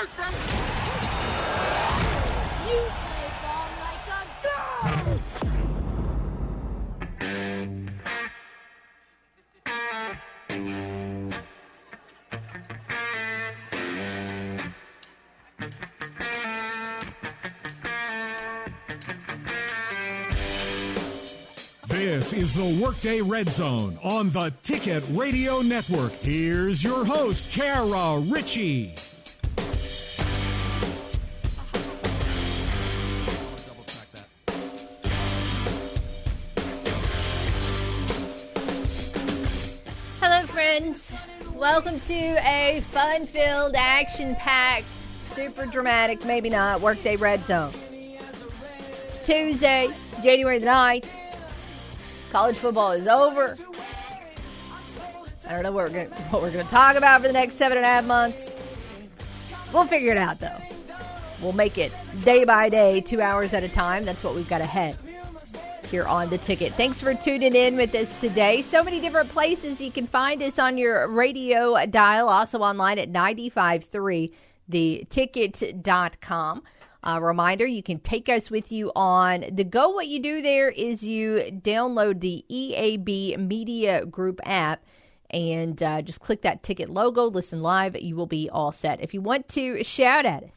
You play ball like a girl! This is the Workday Red Zone on the Ticket Radio Network. Here's your host, Cara Ritchie. Welcome to a fun-filled, action-packed, super dramatic, maybe not, Workday Red Zone. It's Tuesday, January the 9th. College football is over. I don't know what we're going to talk about for the next 7.5 months. We'll figure it out, though. We'll make it day by day, 2 hours at a time. That's what we've got ahead here on The Ticket. Thanks for tuning in with us today. So many different places you can find us on your radio dial, also online at 953theticket.com. A reminder, you can take us with you on the go. What you do there is you download the EAB Media Group app and just click that ticket logo, listen live. You will be all set. If you want to shout at us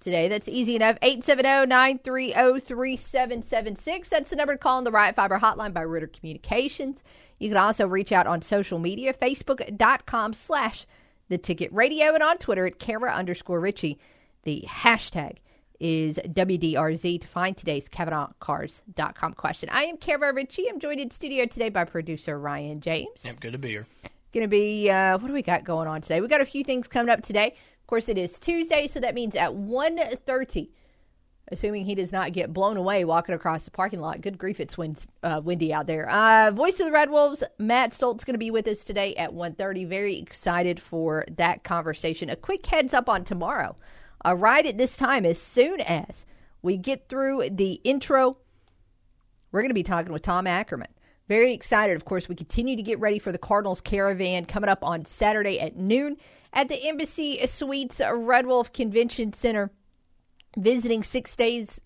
today, that's easy enough. 870-930-3776. That's the number to call on the Riot Fiber Hotline by Ritter Communications. You can also reach out on social media, facebook.com/theticket radio, and on Twitter at Cara_Ritchie. The hashtag is WDRZ to find today's CavenaughCars.com question. I am Cara Ritchie. I'm joined in studio today by producer Ryan James. Yep, good to be here. Going to be, what do we got going on today? We got a few things coming up today. Of course, it is Tuesday, so that means at 1:30, assuming he does not get blown away walking across the parking lot. Good grief, it's windy out there. Voice of the Red Wolves, Matt Stoltz, is going to be with us today at 1:30. Very excited for that conversation. A quick heads up on tomorrow. Right at this time, as soon as we get through the intro, we're going to be talking with Tom Ackerman. Very excited. Of course, we continue to get ready for the Cardinals Caravan coming up on Saturday at noon at the Embassy Suites Red Wolf Convention Center, visiting 6 states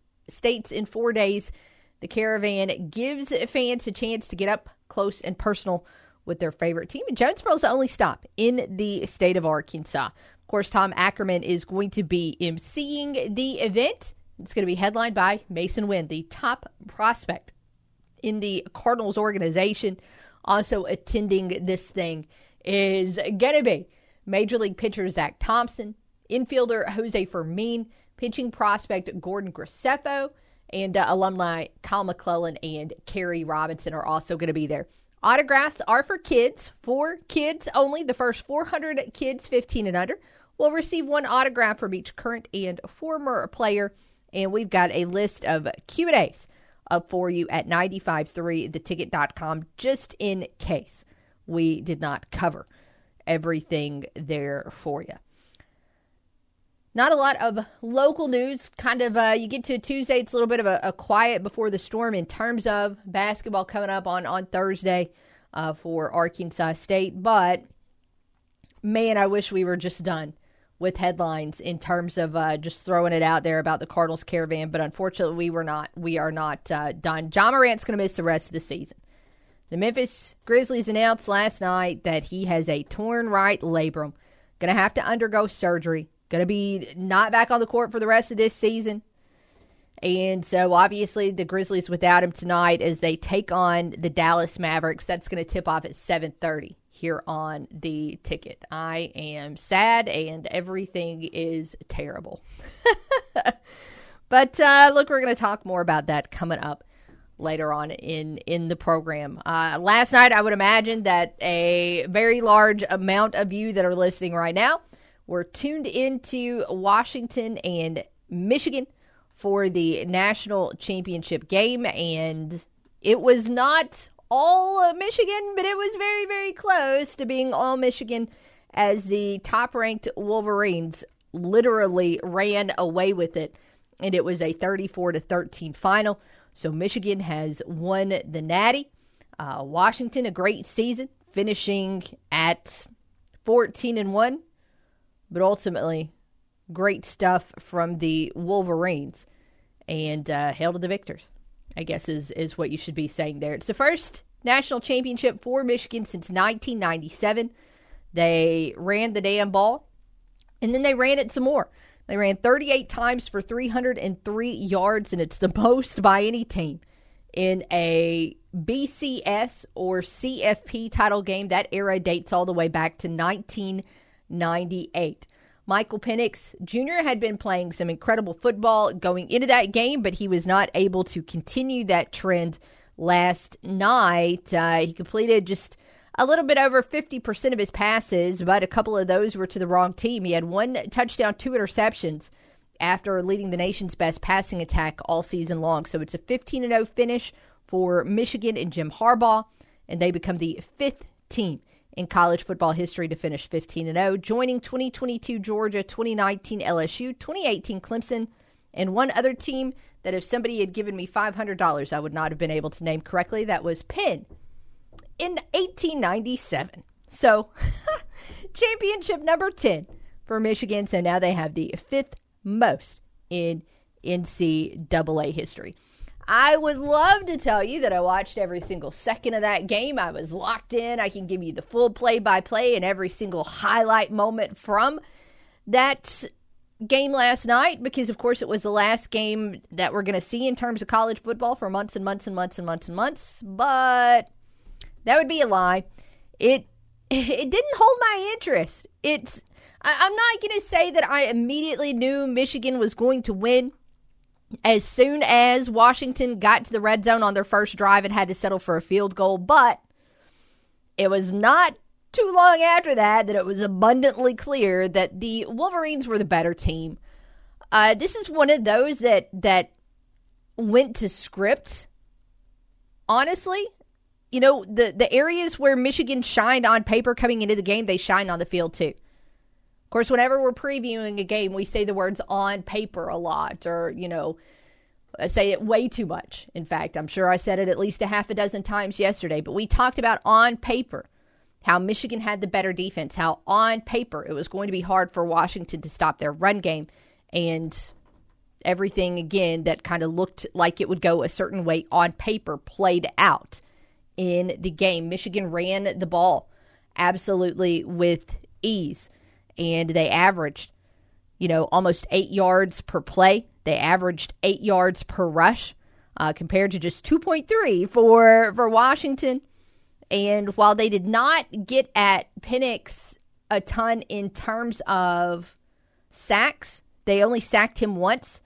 in 4 days. The caravan gives fans a chance to get up close and personal with their favorite team. And Jonesboro's the only stop in the state of Arkansas. Of course, Tom Ackerman is going to be emceeing the event. It's going to be headlined by Mason Wynn, the top prospect in the Cardinals organization. Also attending this thing is going to be Major League pitcher Zach Thompson, infielder Jose Fermin, pitching prospect Gordon Graceffo, and alumni Kyle McClellan and Kerry Robinson are also going to be there. Autographs are for kids only. The first 400 kids 15 and under will receive one autograph from each current and former player. And we've got a list of Q&As up for you at 953theticket.com just in case we did not cover everything there for you. Not a lot of local news. Kind of, you get to Tuesday, it's a little bit of a quiet before the storm in terms of basketball coming up on Thursday for Arkansas State. But, man, I wish we were just done with headlines in terms of just throwing it out there about the Cardinals Caravan. But, unfortunately, we are not done. Ja Morant's going to miss the rest of the season. The Memphis Grizzlies announced last night that he has a torn right labrum. Going to have to undergo surgery. Going to be not back on the court for the rest of this season. And so, obviously, the Grizzlies without him tonight as they take on the Dallas Mavericks. That's going to tip off at 7:30 here on The Ticket. I am sad and everything is terrible. But, look, we're going to talk more about that coming up later on in the program. Last night, I would imagine that a very large amount of you that are listening right now were tuned into Washington and Michigan for the national championship game, and it was not all Michigan, but it was very, very close to being all Michigan as the top-ranked Wolverines literally ran away with it, and it was a 34-13 final. So Michigan has won the Natty. Washington, a great season, finishing at 14-1. But ultimately, great stuff from the Wolverines. And hail to the victors, I guess, is what you should be saying there. It's the first national championship for Michigan since 1997. They ran the damn ball, and then they ran it some more. They ran 38 times for 303 yards, and it's the most by any team in a BCS or CFP title game. That era dates all the way back to 1998. Michael Penix Jr. had been playing some incredible football going into that game, but he was not able to continue that trend last night. He completed just a little bit over 50% of his passes, but a couple of those were to the wrong team. He had one touchdown, two interceptions after leading the nation's best passing attack all season long. So it's a 15-0 finish for Michigan and Jim Harbaugh, and they become the fifth team in college football history to finish 15-0, joining 2022 Georgia, 2019 LSU, 2018 Clemson, and one other team that if somebody had given me $500, I would not have been able to name correctly. That was Penn in 1897. So, championship number 10 for Michigan. So now they have the fifth most in NCAA history. I would love to tell you that I watched every single second of that game. I was locked in. I can give you the full play-by-play and every single highlight moment from that game last night because, of course, it was the last game that we're going to see in terms of college football for months and months and months and months and months. But that would be a lie. It didn't hold my interest. I'm not going to say that I immediately knew Michigan was going to win. As soon as Washington got to the red zone on their first drive and had to settle for a field goal, but it was not too long after that it was abundantly clear that the Wolverines were the better team. This is one of those that went to script. Honestly, you know, the areas where Michigan shined on paper coming into the game, they shined on the field too. Of course, whenever we're previewing a game, we say the words on paper a lot or, you know, say it way too much. In fact, I'm sure I said it at least a half a dozen times yesterday, but we talked about on paper, how Michigan had the better defense, how on paper it was going to be hard for Washington to stop their run game and everything, again, that kind of looked like it would go a certain way on paper played out in the game. Michigan ran the ball absolutely with ease. And they averaged, you know, almost 8 yards per play. They averaged 8 yards per rush compared to just 2.3 for Washington. And while they did not get at Penix a ton in terms of sacks, they only sacked him once.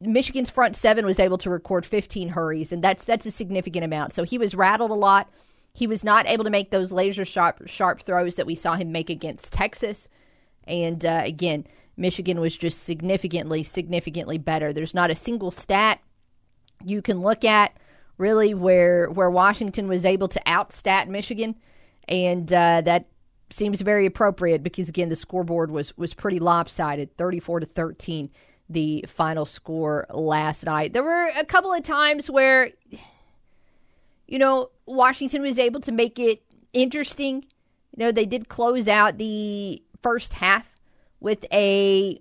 Michigan's front seven was able to record 15 hurries, and that's a significant amount. So he was rattled a lot. He was not able to make those laser sharp throws that we saw him make against Texas. And again, Michigan was just significantly better. There's not a single stat you can look at really where Washington was able to outstat Michigan. And that seems very appropriate because, again, the scoreboard was pretty lopsided, 34-13, the final score last night. There were a couple of times where, you know, Washington was able to make it interesting. You know, they did close out the first half with a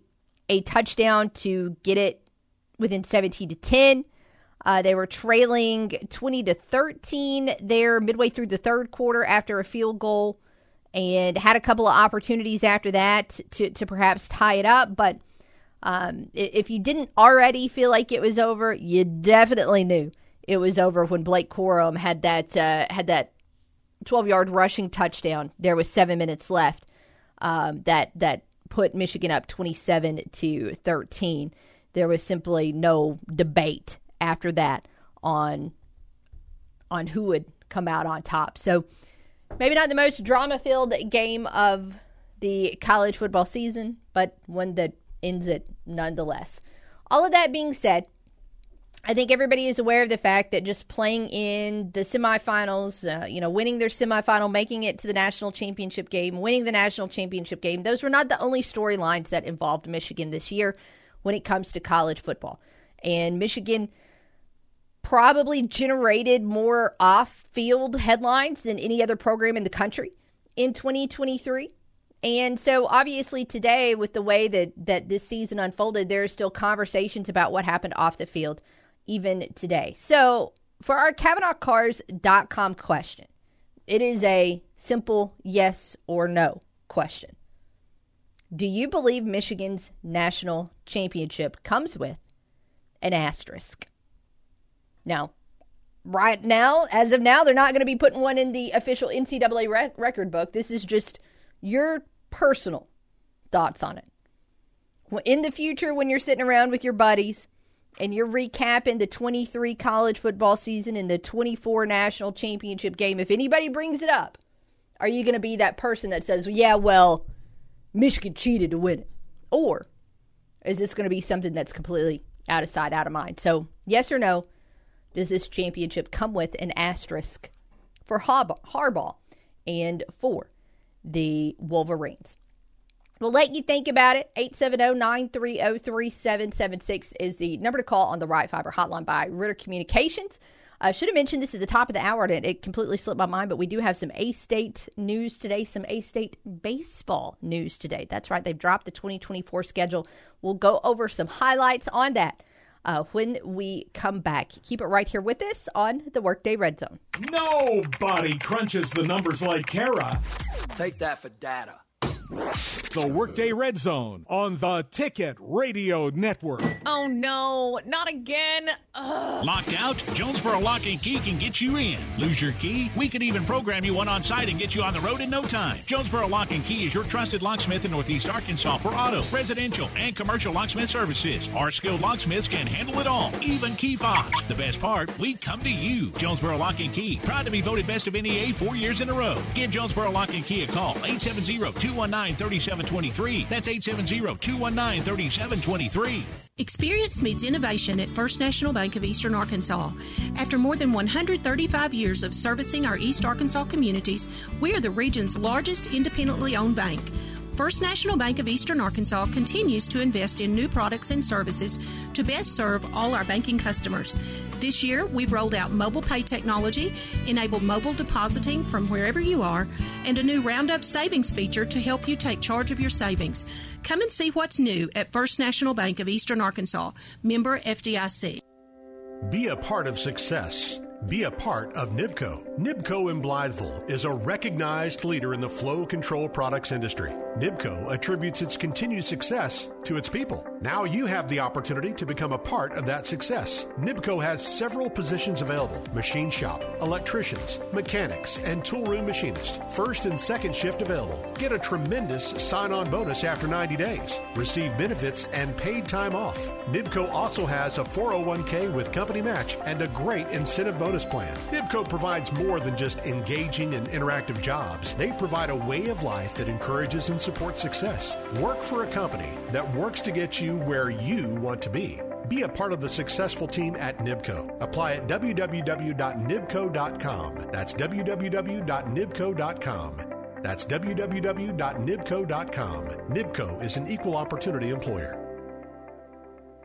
touchdown to get it within 17-10. They were trailing 20-13 there midway through the third quarter after a field goal and had a couple of opportunities after that to perhaps tie it up. But if you didn't already feel like it was over, you definitely knew it was over when Blake Corum had that 12-yard rushing touchdown. There was 7 minutes left. That put Michigan up 27-13. There was simply no debate after that on who would come out on top. So maybe not the most drama-filled game of the college football season, but one that ends it nonetheless. All of that being said, I think everybody is aware of the fact that just playing in the semifinals, winning their semifinal, making it to the national championship game, winning the national championship game, those were not the only storylines that involved Michigan this year when it comes to college football. And Michigan probably generated more off-field headlines than any other program in the country in 2023. And so obviously today, with the way that this season unfolded, there are still conversations about what happened off the field even today. So for our CavenaughCars.com question, it is a simple yes or no question. Do you believe Michigan's national championship comes with an asterisk? Now, right now, as of now, they're not going to be putting one in the official NCAA record book. This is just your personal thoughts on it. In the future, when you're sitting around with your buddies and you're recapping the 23 college football season and the 24 national championship game, if anybody brings it up, are you going to be that person that says, yeah, well, Michigan cheated to win it? Or is this going to be something that's completely out of sight, out of mind? So yes or no, does this championship come with an asterisk for Harbaugh and for the Wolverines? We'll let you think about it. 870-930-3776 is the number to call on the Riot Fiber Hotline by Ritter Communications. I should have mentioned this at the top of the hour, and it completely slipped my mind, but we do have some A-State news today, some A-State baseball news today. That's right, they've dropped the 2024 schedule. We'll go over some highlights on that when we come back. Keep it right here with us on the Workday Red Zone. Nobody crunches the numbers like Cara. Take that for data. The Workday Red Zone on the Ticket Radio Network. Oh, no, not again. Ugh. Locked out? Jonesboro Lock and Key can get you in. Lose your key? We can even program you one on site and get you on the road in no time. Jonesboro Lock and Key is your trusted locksmith in Northeast Arkansas for auto, residential, and commercial locksmith services. Our skilled locksmiths can handle it all, even key fobs. The best part, we come to you. Jonesboro Lock and Key, proud to be voted best of NEA 4 years in a row. Give Jonesboro Lock and Key a call, 870-219-3723. That's 870-219-3723. Experience meets innovation at First National Bank of Eastern Arkansas. After more than 135 years of servicing our East Arkansas communities, we are the region's largest independently owned bank. First National Bank of Eastern Arkansas continues to invest in new products and services to best serve all our banking customers. This year, we've rolled out mobile pay technology, enabled mobile depositing from wherever you are, and a new Roundup savings feature to help you take charge of your savings. Come and see what's new at First National Bank of Eastern Arkansas, member FDIC. Be a part of success. Be a part of NIBCO. NIBCO in Blytheville is a recognized leader in the flow control products industry. NIBCO attributes its continued success to its people. Now you have the opportunity to become a part of that success. NIBCO has several positions available: machine shop, electricians, mechanics, and tool room machinist. First and second shift available. Get a tremendous sign-on bonus after 90 days. Receive benefits and paid time off. NIBCO also has a 401k with company match and a great incentive bonus plan. NIBCO provides more than just engaging and interactive jobs. They provide a way of life that encourages and supports success. Work for a company that works to get you where you want to be. Be a part of the successful team at NIBCO. Apply at www.nibco.com. That's www.nibco.com. That's www.nibco.com. NIBCO is an equal opportunity employer.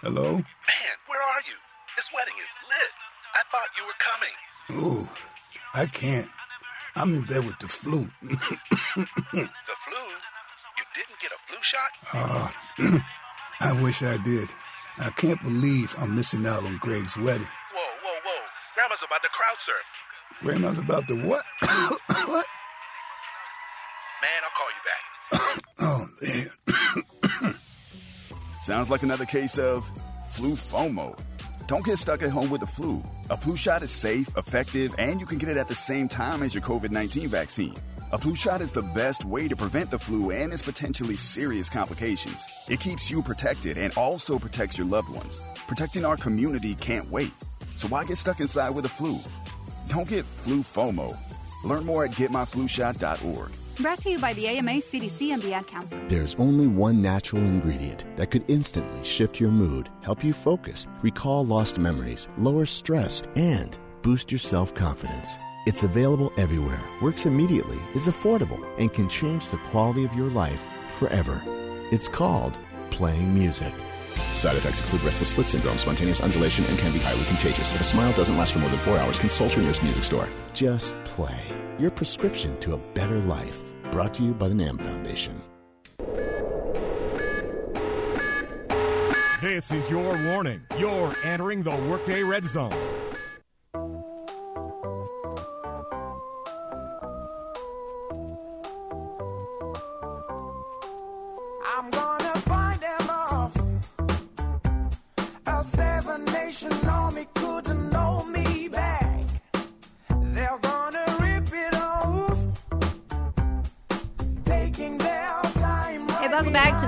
Hello? Man, where are you? This wedding is lit. I thought you were coming. Oh, I can't. I'm in bed with the flu. The flu? You didn't get a flu shot? I wish I did. I can't believe I'm missing out on Greg's wedding. Whoa. Grandma's about to crowd surf. Grandma's about to what? What? Man, I'll call you back. Oh, man. Sounds like another case of flu FOMO. Don't get stuck at home with the flu. A flu shot is safe, effective, and you can get it at the same time as your COVID-19 vaccine. A flu shot is the best way to prevent the flu and its potentially serious complications. It keeps you protected and also protects your loved ones. Protecting our community can't wait. So why get stuck inside with the flu? Don't get flu FOMO. Learn more at getmyflushot.org. Brought to you by the AMA, CDC, and the Ad Council. There's only one natural ingredient that could instantly shift your mood, help you focus, recall lost memories, lower stress, and boost your self-confidence. It's available everywhere, works immediately, is affordable, and can change the quality of your life forever. It's called playing music. Side effects include restless foot syndrome, spontaneous undulation, and can be highly contagious. If a smile doesn't last for more than 4 hours, consult your nearest music store. Just play. Your prescription to a better life. Brought to you by the NAM Foundation. This is your warning. You're entering the Workday Red Zone.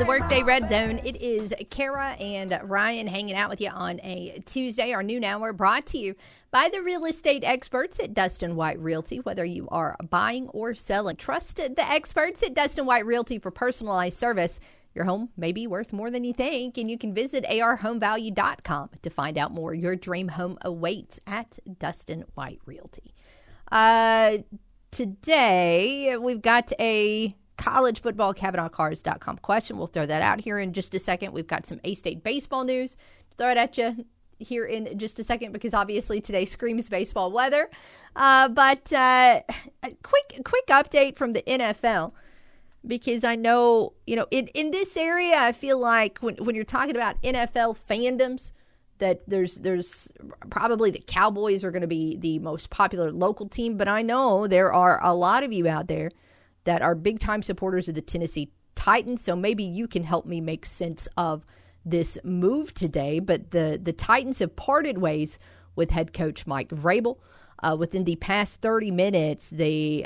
Workday Red Zone. It is Cara and Ryan hanging out with you on a Tuesday, our noon hour, brought to you by the real estate experts at Dustin White Realty. Whether you are buying or selling, trust the experts at Dustin White Realty for personalized service. Your home may be worth more than you think, and you can visit arhomevalue.com to find out more. Your dream home awaits at Dustin White Realty. Today, we've got a college football, CavenaughCars.com question. We'll throw that out here in just a second. We've got some A-State baseball news. Throw it at you here in just a second because obviously today screams baseball weather. But a quick update from the NFL because I know, you know, in this area, I feel like when you're talking about NFL fandoms, that there's probably the Cowboys are going to be the most popular local team. But I know there are a lot of you out there that are big-time supporters of the Tennessee Titans, so maybe you can help me make sense of this move today. But the Titans have parted ways with head coach Mike Vrabel. Within the past 30 minutes, the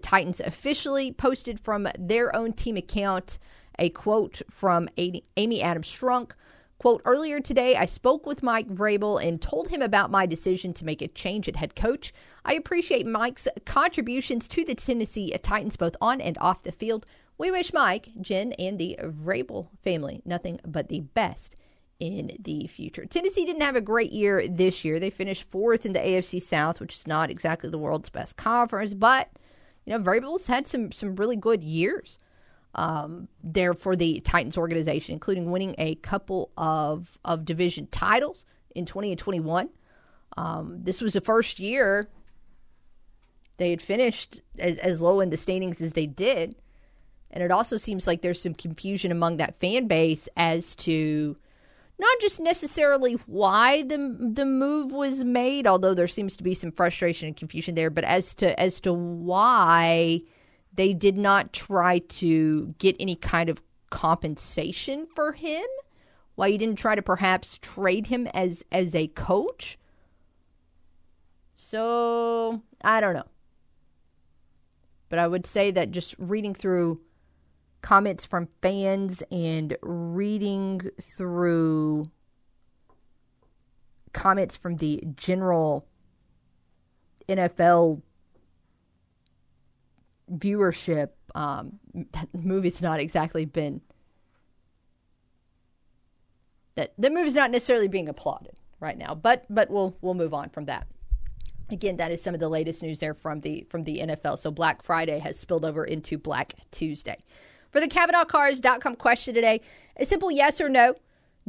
Titans officially posted from their own team account a quote from Amy Adams-Strunk. Quote, earlier today, I spoke with Mike Vrabel and told him about my decision to make a change at head coach. I appreciate Mike's contributions to the Tennessee Titans both on and off the field. We wish Mike, Jen, and the Vrabel family nothing but the best in the future. Tennessee didn't have a great year this year. They finished fourth in the AFC South, which is not exactly the world's best conference. But, you know, Vrabel's had some really good years there for the Titans organization, including winning a couple of division titles in 20 and 21. This was the first year they had finished as low in the standings as they did. And it also seems like there's some confusion among that fan base as to not just necessarily why the move was made, although there seems to be some frustration and confusion there, but as to why they did not try to get any kind of compensation for him. Why you didn't try to perhaps trade him as a coach. So, I don't know. But I would say that just reading through comments from fans and reading through comments from the general NFL viewership, the movie's not necessarily being applauded right now, but we'll move on from that. Again, that is some of the latest news there from the NFL. So Black Friday has spilled over into Black Tuesday. For the CavenaughCars.com question today, a simple yes or no.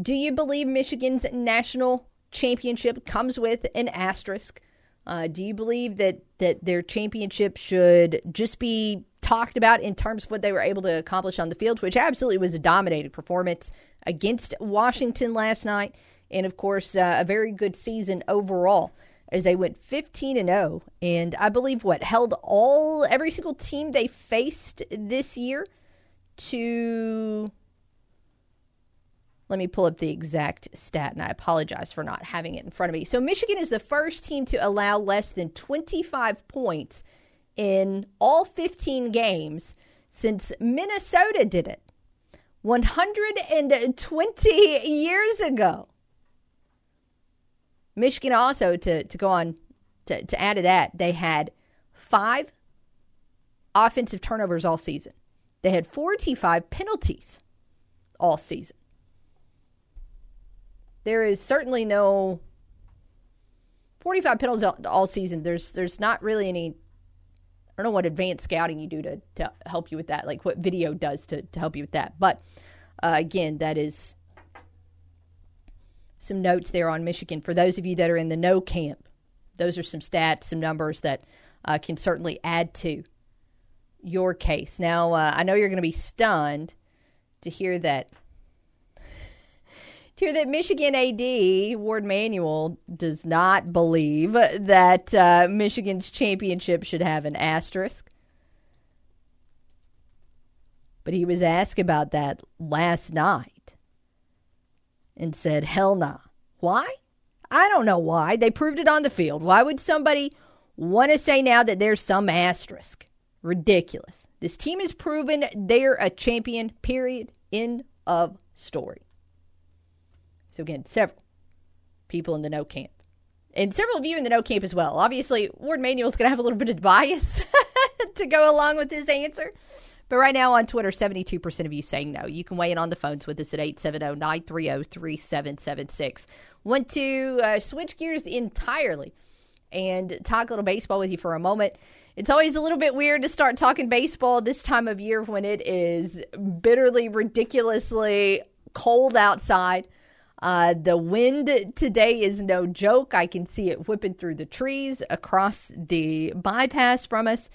Do you believe Michigan's national championship comes with an asterisk? Do you believe that their championship should just be talked about in terms of what they were able to accomplish on the field, which absolutely was a dominated performance against Washington last night, and, of course, a very good season overall as they went 15-0, and I believe held every single team they faced this year to... Let me pull up the exact stat, and I apologize for not having it in front of me. So Michigan is the first team to allow less than 25 points in all 15 games since Minnesota did it 120 years ago. Michigan also, to go on to add to that, they had 5 offensive turnovers all season. They had 45 penalties all season. There is certainly no 45 penalties all season. There's not really any. I don't know what advanced scouting you do to help you with that, like what video does to help you with that. But, again, that is some notes there on Michigan. For those of you that are in the no camp, those are some stats, some numbers that can certainly add to your case. Now, I know you're going to be stunned to hear that Michigan AD, Ward Manuel, does not believe that Michigan's championship should have an asterisk. But he was asked about that last night and said, hell nah. Why? I don't know why. They proved it on the field. Why would somebody want to say now that there's some asterisk? Ridiculous. This team has proven they're a champion, period. End of story. So, again, several people in the no camp. And several of you in the no camp as well. Obviously, Ward Manuel's going to have a little bit of bias to go along with his answer. But right now on Twitter, 72% of you saying no. You can weigh in on the phones with us at 870-930-3776. Want to switch gears entirely and talk a little baseball with you for a moment. It's always a little bit weird to start talking baseball this time of year when it is bitterly, ridiculously cold outside. The wind today is no joke. I can see it whipping through the trees across the bypass from us.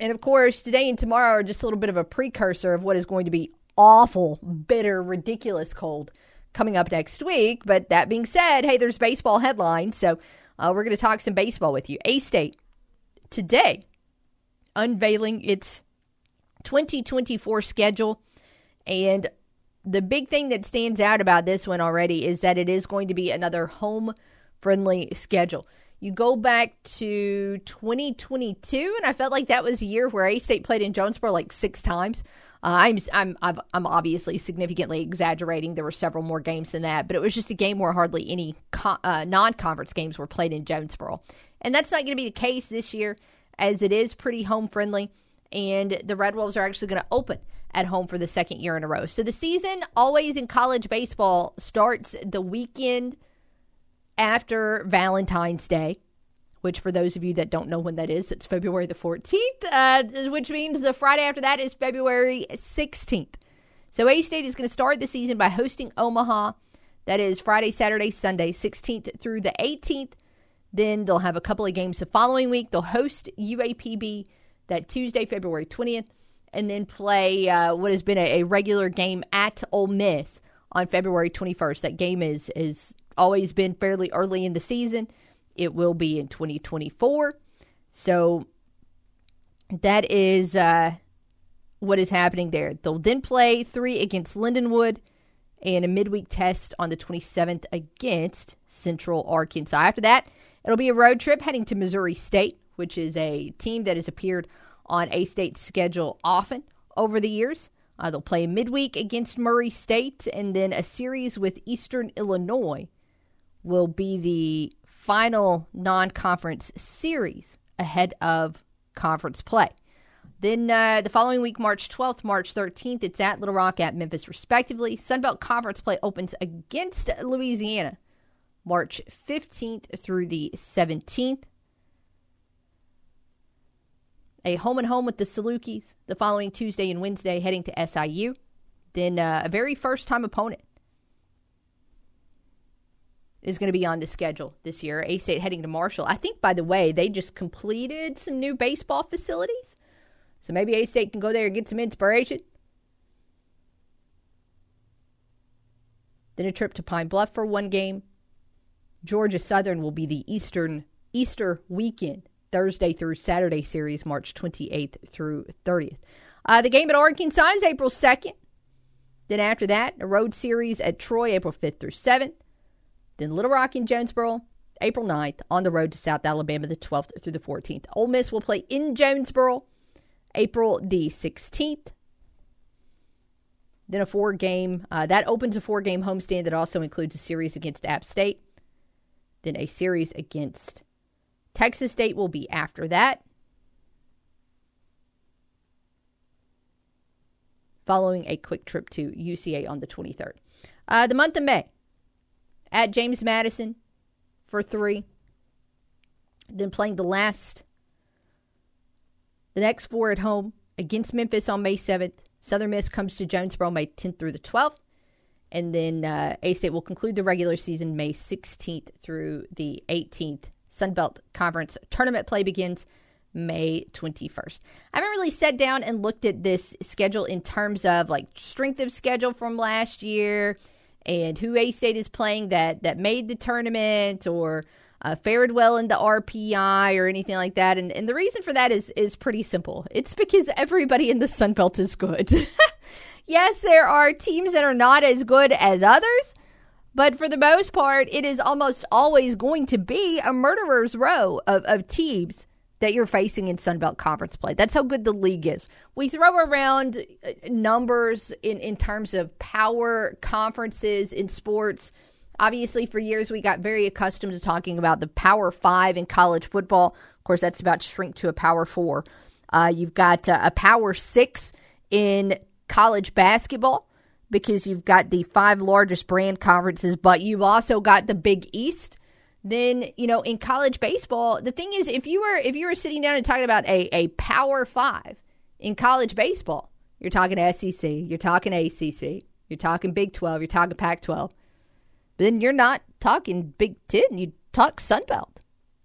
And, of course, today and tomorrow are just a little bit of a precursor of what is going to be awful, bitter, ridiculous cold coming up next week. But that being said, hey, there's baseball headlines. So we're going to talk some baseball with you. A-State today unveiling its 2024 schedule, and the big thing that stands out about this one already is that it is going to be another home-friendly schedule. You go back to 2022, and I felt like that was a year where A-State played in Jonesboro like 6 times. I'm obviously significantly exaggerating. There were several more games than that, but it was just a game where hardly any non-conference games were played in Jonesboro. And that's not going to be the case this year, as it is pretty home-friendly, and the Red Wolves are actually going to open at home for the second year in a row. So the season always in college baseball starts the weekend after Valentine's Day, which for those of you that don't know when that is, it's February the 14th, which means the Friday after that is February 16th. So A-State is going to start the season by hosting Omaha. That is Friday, Saturday, Sunday, 16th through the 18th. Then they'll have a couple of games the following week. They'll host UAPB that Tuesday, February 20th. And then play what has been a regular game at Ole Miss on February 21st. That game is always been fairly early in the season. It will be in 2024. So that is what is happening there. They'll then play 3 against Lindenwood and a midweek test on the 27th against Central Arkansas. After that, it'll be a road trip heading to Missouri State, which is a team that has appeared on A-State's schedule often over the years. They'll play midweek against Murray State, and then a series with Eastern Illinois will be the final non-conference series ahead of conference play. Then the following week, March 12th, March 13th, it's at Little Rock, at Memphis, respectively. Sunbelt Conference play opens against Louisiana, March 15th through the 17th. A home-and-home with the Salukis the following Tuesday and Wednesday, heading to SIU. Then a very first-time opponent is going to be on the schedule this year. A-State heading to Marshall. I think, by the way, they just completed some new baseball facilities. So maybe A-State can go there and get some inspiration. Then a trip to Pine Bluff for 1 game. Georgia Southern will be the Easter weekend, Thursday through Saturday series, March 28th through 30th. The game at Arkansas is April 2nd. Then after that, a road series at Troy, April 5th through 7th. Then Little Rock and Jonesboro, April 9th, on the road to South Alabama, the 12th through the 14th. Ole Miss will play in Jonesboro, April the 16th. Then a 4-game, that opens a 4-game homestand that also includes a series against App State. Then a series against Texas State will be after that. following a quick trip to UCA on the 23rd. The month of May, at James Madison for 3. Then playing the next 4 at home against Memphis on May 7th. Southern Miss comes to Jonesboro May 10th through the 12th. And then A-State will conclude the regular season May 16th through the 18th. Sunbelt Conference tournament play begins May 21st. I haven't really sat down and looked at this schedule in terms of like strength of schedule from last year and who A-State is playing that made the tournament or fared well in the RPI or anything like that. And the reason for that is pretty simple. It's because everybody in the Sunbelt is good. Yes, there are teams that are not as good as others, but for the most part, it is almost always going to be a murderer's row of teams that you're facing in Sunbelt Conference play. That's how good the league is. We throw around numbers in terms of power conferences in sports. Obviously, for years, we got very accustomed to talking about the Power 5 in college football. Of course, that's about to shrink to a Power 4. You've got a Power 6 in college basketball because you've got the 5 largest brand conferences, but you've also got the Big East. Then, you know, in college baseball, the thing is, if you were sitting down and talking about a Power 5 in college baseball, you're talking SEC, you're talking ACC, you're talking Big 12, you're talking Pac-12. But then you're not talking Big 10, you talk Sunbelt.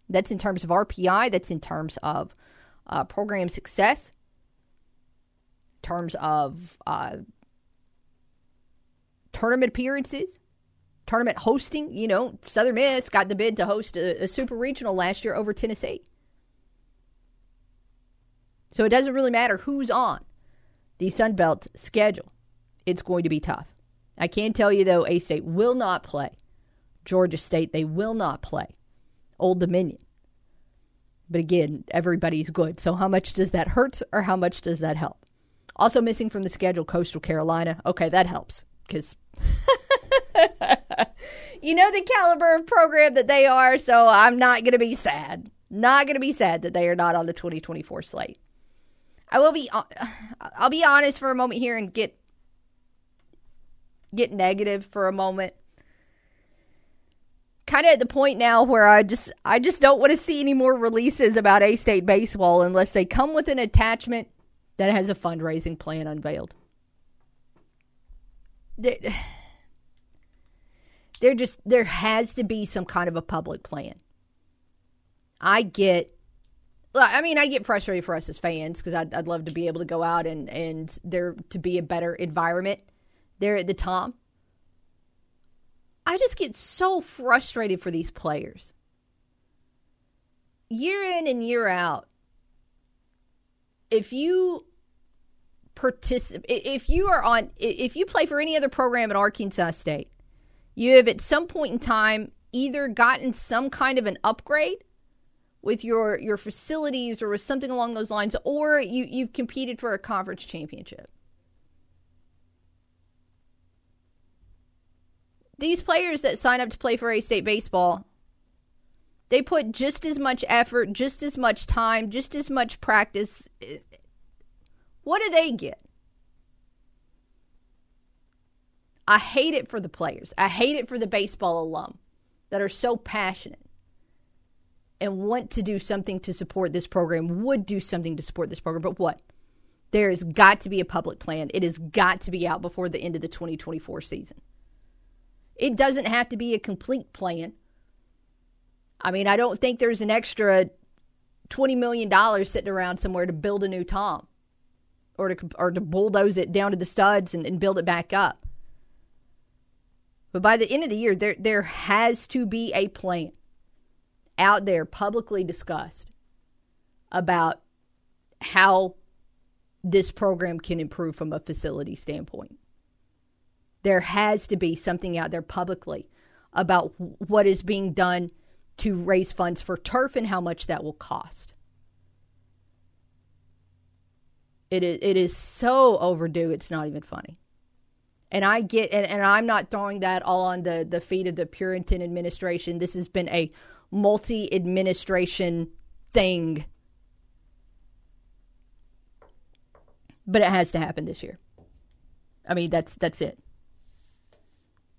That's in terms of RPI, that's in terms of program success, in terms of tournament appearances, tournament hosting. You know, Southern Miss got the bid to host a super regional last year over Tennessee. So it doesn't really matter who's on the Sunbelt schedule. It's going to be tough. I can tell you, though, A-State will not play Georgia State. They will not play Old Dominion. But again, everybody's good. So how much does that hurt or how much does that help? Also missing from the schedule, Coastal Carolina. Okay, that helps because you know the caliber of program that they are, so I'm not going to be sad. Not going to be sad that they are not on the 2024 slate. I'll be honest for a moment here and get negative for a moment. Kind of at the point now where I just don't want to see any more releases about A-State baseball unless they come with an attachment that has a fundraising plan unveiled. There has to be some kind of a public plan. I get frustrated for us as fans because I'd love to be able to go out and there to be a better environment there at the top. I just get so frustrated for these players. Year in and year out, if you play for any other program at Arkansas State, you have at some point in time either gotten some kind of an upgrade with your facilities or with something along those lines, or you've competed for a conference championship. These players that sign up to play for A-State baseball, they put just as much effort, just as much time, just as much practice. What do they get? I hate it for the players. I hate it for the baseball alum that are so passionate and want to do something to support this program, would do something to support this program. But what? There has got to be a public plan. It has got to be out before the end of the 2024 season. It doesn't have to be a complete plan. I mean, I don't think there's an extra $20 million sitting around somewhere to build a new Tom or to bulldoze it down to the studs and build it back up. But by the end of the year, there has to be a plan out there publicly discussed about how this program can improve from a facility standpoint. There has to be something out there publicly about what is being done to raise funds for turf and how much that will cost. It is so overdue, it's not even funny. And I get, and I'm not throwing that all on the feet of the Puritan administration. This has been a multi-administration thing. But it has to happen this year. I mean, that's it. It's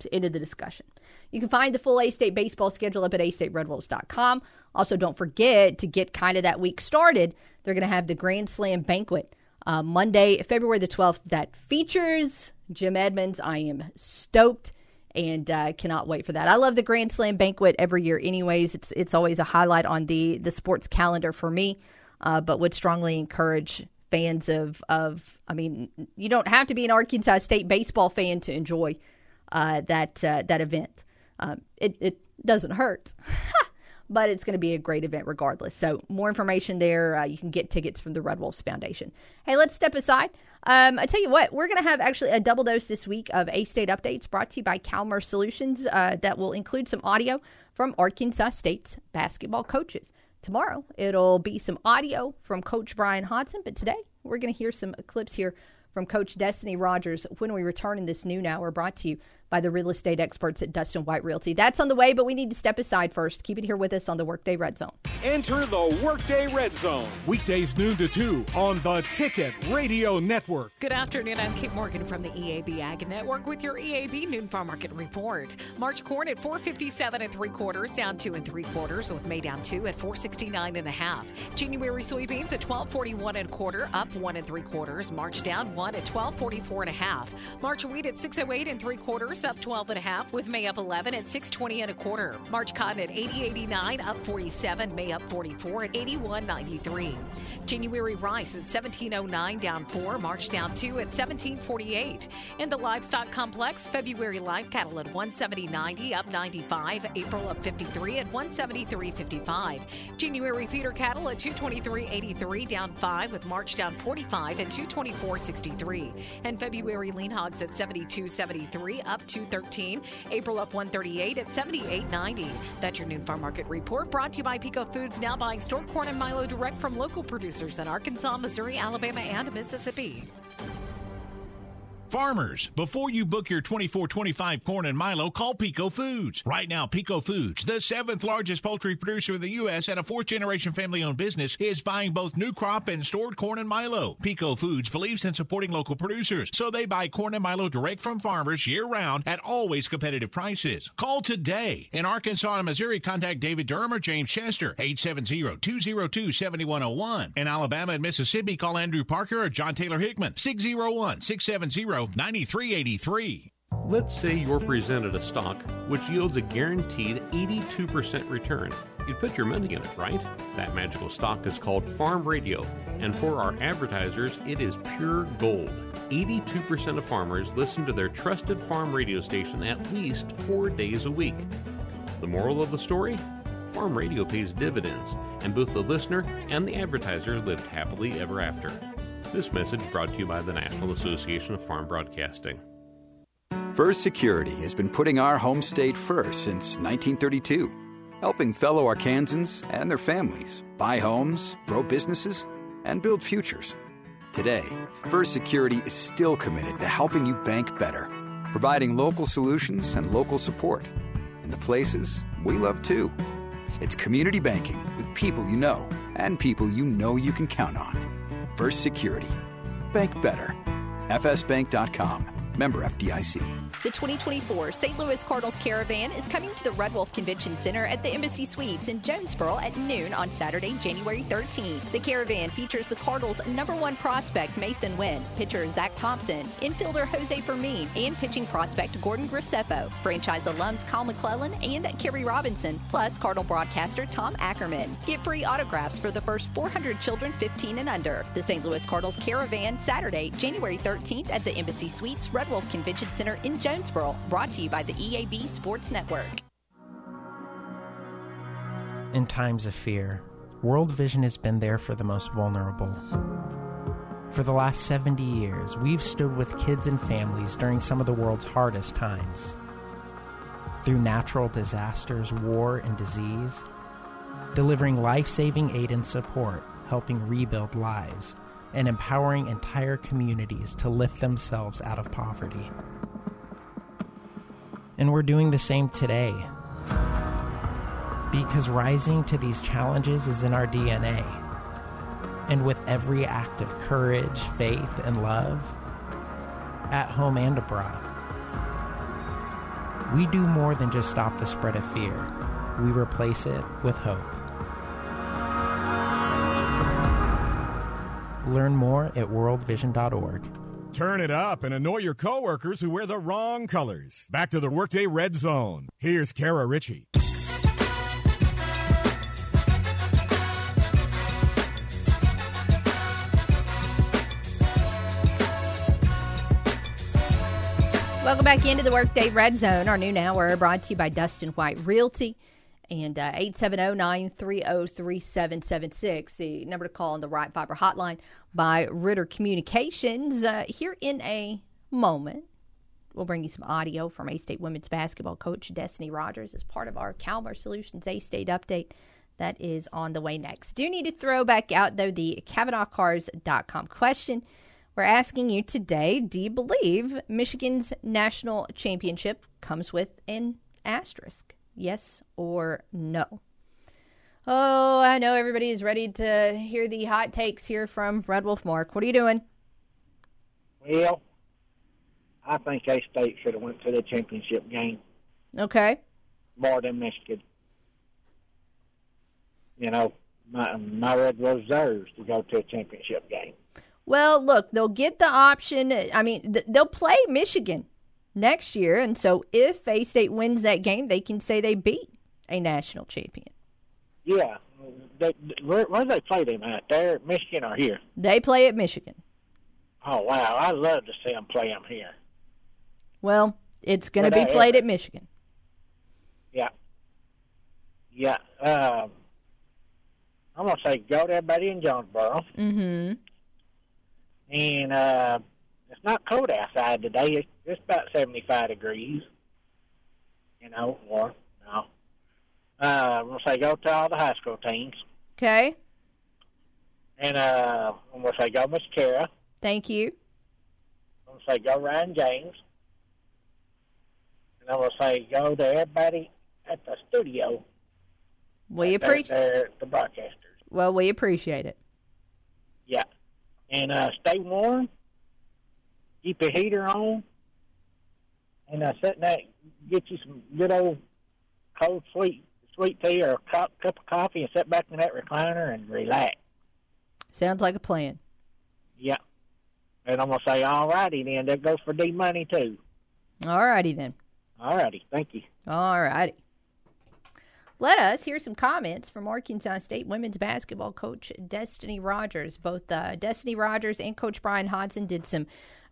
the end of the discussion. You can find the full A-State baseball schedule up at astateredwolves.com. Also, don't forget to get kind of that week started. They're going to have the Grand Slam Banquet Monday, February the 12th. That features Jim Edmonds. I am stoked and cannot wait for that. I love the Grand Slam Banquet every year anyways. It's always a highlight on the sports calendar for me, but would strongly encourage fans of, I mean, you don't have to be an Arkansas State baseball fan to enjoy that event. It doesn't hurt, but it's going to be a great event regardless. So more information there. You can get tickets from the Red Wolves Foundation. Hey, let's step aside. I tell you what, we're going to have actually a double dose this week of A-State updates brought to you by Calmer Solutions that will include some audio from Arkansas State's basketball coaches. Tomorrow, it'll be some audio from Coach Brian Hodson, but today we're going to hear some clips here from Coach Destinee Rogers when we return in this noon hour, brought to you by the real estate experts at Dustin White Realty. That's on the way, but we need to step aside first. Keep it here with us on the Workday Red Zone. Enter the Workday Red Zone. Weekdays noon to 2 on the Ticket Radio Network. Good afternoon. I'm Kate Morgan from the EAB Ag Network with your EAB Noon Farm Market Report. March corn at 457 3/4, down 2 3/4, with May down 2 at 469 1/2. January soybeans at 1241 1/4, up 1 3/4. March down 1 at 1244 1/2. March wheat at 608 3/4. Up 12 1/2, with May up 11 at 620 1/4. March cotton at 80.89, up 47. May up 44 at 81.93. January rice at 17.09, down 4. March down 2 at 17.48. In the livestock complex, February live cattle at 170.90, up 95. April up 53 at 173.55. January feeder cattle at 223.83, down 5, with March down 45 at 224.63. And February lean hogs at 72.73, up 213. April up 138 at 78.90. That's your noon farm market report, brought to you by Pico Foods, now buying store corn and milo direct from local producers in Arkansas, Missouri, Alabama, and Mississippi. Farmers, before you book your 24-25 corn and milo, call Pico Foods. Right now, Pico Foods, the 7th largest poultry producer in the U.S. and a 4th-generation family-owned business, is buying both new crop and stored corn and milo. Pico Foods believes in supporting local producers, so they buy corn and milo direct from farmers year-round at always competitive prices. Call today. In Arkansas and Missouri, contact David Durham or James Chester, 870-202-7101. In Alabama and Mississippi, call Andrew Parker or John Taylor Hickman, 601-670-9383. Let's say you're presented a stock which yields a guaranteed 82% return. You'd put your money in it, right? That magical stock is called Farm Radio, and for our advertisers, it is pure gold. 82% of farmers listen to their trusted farm radio station at least 4 days a week. The moral of the story? Farm Radio pays dividends, and both the listener and the advertiser lived happily ever after. This message brought to you by the National Association of Farm Broadcasting. First Security has been putting our home state first since 1932, helping fellow Arkansans and their families buy homes, grow businesses, and build futures. Today, First Security is still committed to helping you bank better, providing local solutions and local support in the places we love too. It's community banking with people you know and people you know you can count on. First Security. Bank better. fsbank.com. Member FDIC. The 2024 St. Louis Cardinals Caravan is coming to the Red Wolf Convention Center at the Embassy Suites in Jonesboro at noon on Saturday, January 13th. The caravan features the Cardinals' #1 prospect, Mason Wynn, pitcher Zach Thompson, infielder Jose Fermin, and pitching prospect Gordon Graceffo, franchise alums Kyle McClellan and Kerry Robinson, plus Cardinal broadcaster Tom Ackerman. Get free autographs for the first 400 children 15 and under. The St. Louis Cardinals Caravan, Saturday, January 13th at the Embassy Suites Red Wolf Convention Center in Jonesboro, brought to you by the EAB Sports Network. In times of fear, World Vision has been there for the most vulnerable. For the last 70 years, we've stood with kids and families during some of the world's hardest times. Through natural disasters, war, and disease, delivering life-saving aid and support, helping rebuild lives, and empowering entire communities to lift themselves out of poverty. And we're doing the same today, because rising to these challenges is in our DNA. And with every act of courage, faith, and love, at home and abroad. We do more than just stop the spread of fear. We replace it with hope. Learn more at worldvision.org. Turn it up and annoy your coworkers who wear the wrong colors. Back to the Workday Red Zone. Here's Cara Ritchie. Welcome back into the Workday Red Zone. Our noon hour brought to you by Dustin White Realty and 870-930-3776, the number to call on the Riot Fiber Hotline by Ritter Communications. Here in a moment, we'll bring you some audio from A-State women's basketball coach Destinee Rogers as part of our Calmer Solutions A-State update that is on the way next. Do need to throw back out, though, the CavenaughCars.com question. We're asking you today, do you believe Michigan's national championship comes with an asterisk? Yes or no? Oh, I know everybody is ready to hear the hot takes here from Red Wolf Mark. What are you doing? Well, I think A-State should have went to the championship game. Okay. More than Michigan. You know, my Red Wolf deserves to go to a championship game. Well, look, they'll get the option. I mean, they'll play Michigan next year. And so if A-State wins that game, they can say they beat a national champion. Yeah. Where do they play them at? There at Michigan or here? They play at Michigan. Oh, wow. I love to see them play them here. Well, it's going to be played at Michigan. Yeah. Yeah. I'm going to say go to everybody in Jonesboro. Mm-hmm. And it's not cold outside today. It's about 75 degrees, you know, or no. I'm going to say go to all the high school teams. Okay. And I'm going to say go Miss Cara. Thank you. I'm going to say go Ryan James. And I'm going to say go to everybody at the studio. We appreciate it. The broadcasters. Well, we appreciate it. Yeah. And stay warm, keep the heater on, and get you some good old cold sweet tea or a cup of coffee and sit back in that recliner and relax. Sounds like a plan. Yeah. And I'm going to say, all righty then. That goes for D-Money too. All righty then. All righty. Thank you. All righty. Let us hear some comments from Arkansas State women's basketball coach Destinee Rogers. Both Destinee Rogers and Coach Brian Hodson did some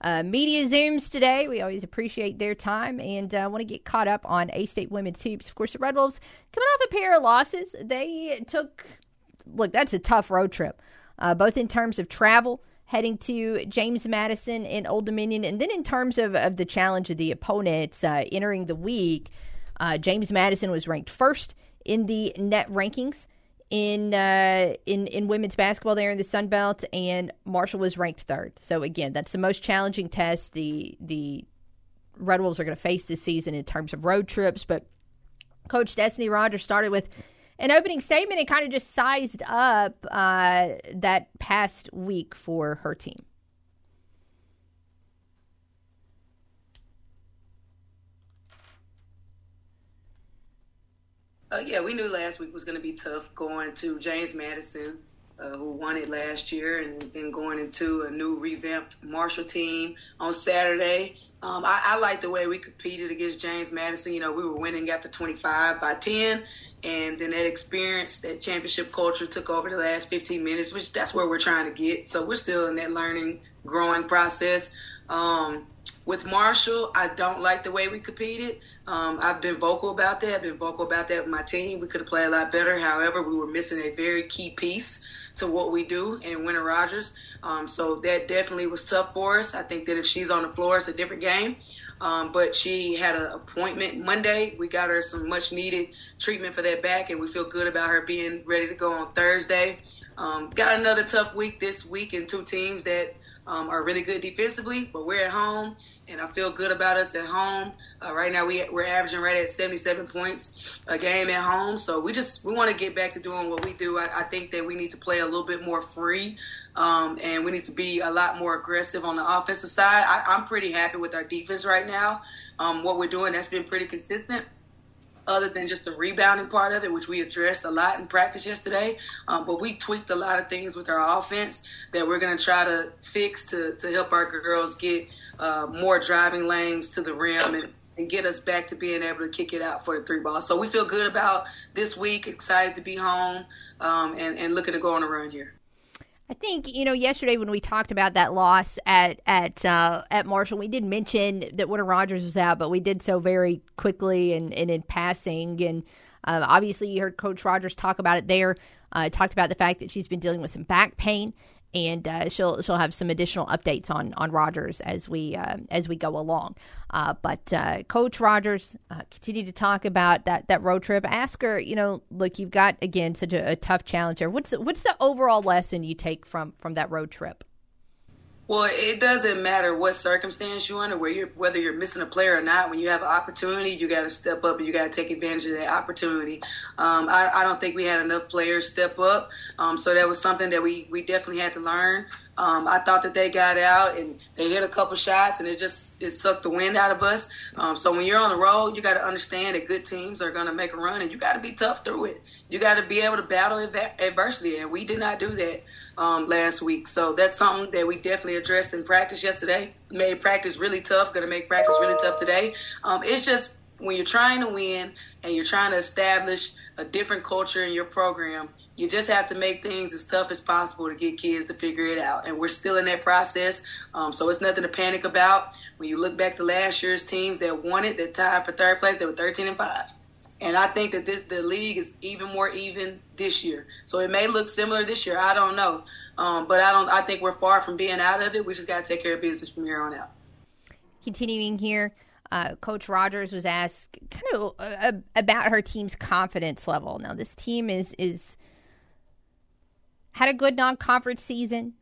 media Zooms today. We always appreciate their time and want to get caught up on A-State women's hoops. Of course, the Red Wolves coming off a pair of losses. They look, that's a tough road trip, both in terms of travel, heading to James Madison and Old Dominion, and then in terms of the challenge of the opponents entering the week. James Madison was ranked first in the net rankings in women's basketball there in the Sun Belt, and Marshall was ranked third. So again, that's the most challenging test the Red Wolves are going to face this season in terms of road trips. But Coach Destinee Rogers started with an opening statement and kind of just sized up that past week for her team. Yeah, we knew last week was going to be tough going to James Madison, who won it last year, and then going into a new revamped Marshall team on Saturday. I like the way we competed against James Madison. You know, we were winning after 25 by 10, and then that experience, that championship culture took over the last 15 minutes, which that's where we're trying to get. So we're still in that learning, growing process. With Marshall, I don't like the way we competed. I've been vocal about that. I've been vocal about that with my team. We could have played a lot better. However, we were missing a very key piece to what we do in Winter Rogers. So that definitely was tough for us. I think that if she's on the floor, it's a different game. But she had an appointment Monday. We got her some much-needed treatment for that back, and we feel good about her being ready to go on Thursday. Got another tough week this week and two teams that are really good defensively, but we're at home, and I feel good about us at home. Right now, we're averaging right at 77 points a game at home, so we want to get back to doing what we do. I think that we need to play a little bit more free, and we need to be a lot more aggressive on the offensive side. I'm pretty happy with our defense right now. What we're doing, that's been pretty consistent, other than just the rebounding part of it, which we addressed a lot in practice yesterday. But we tweaked a lot of things with our offense that we're going to try to fix to help our girls get more driving lanes to the rim and get us back to being able to kick it out for the three ball. So we feel good about this week, excited to be home, and looking to go on a run here. I think, yesterday when we talked about that loss at Marshall, we did mention that Woodard Rogers was out, but we did so very quickly and in passing. And obviously you heard Coach Rogers talk about it there, talked about the fact that she's been dealing with some back pain, and she'll have some additional updates on Rogers as we go along. But Coach Rogers continued to talk about that road trip. Ask her, look, you've got, again, such a tough challenge here. What's the overall lesson you take from that road trip? Well, it doesn't matter what circumstance you're under, whether you're missing a player or not. When you have an opportunity, you got to step up and you got to take advantage of that opportunity. I don't think we had enough players step up, so that was something that we definitely had to learn. I thought that they got out and they hit a couple shots, and it sucked the wind out of us. So when you're on the road, you got to understand that good teams are going to make a run, and you got to be tough through it. You got to be able to battle adversity, and we did not do that last week. So that's something that we definitely addressed in practice yesterday. Made practice really tough, going to make practice really tough today. It's just when you're trying to win and you're trying to establish a different culture in your program, you just have to make things as tough as possible to get kids to figure it out. And we're still in that process, so it's nothing to panic about. When you look back to last year's teams that won it, that tied for third place, they were 13-5. And I think that the league is even more even this year. So it may look similar this year. I don't know. But I think we're far from being out of it. We just got to take care of business from here on out. Continuing here, Coach Rogers was asked kind of about her team's confidence level. Now, this team is had a good non-conference season.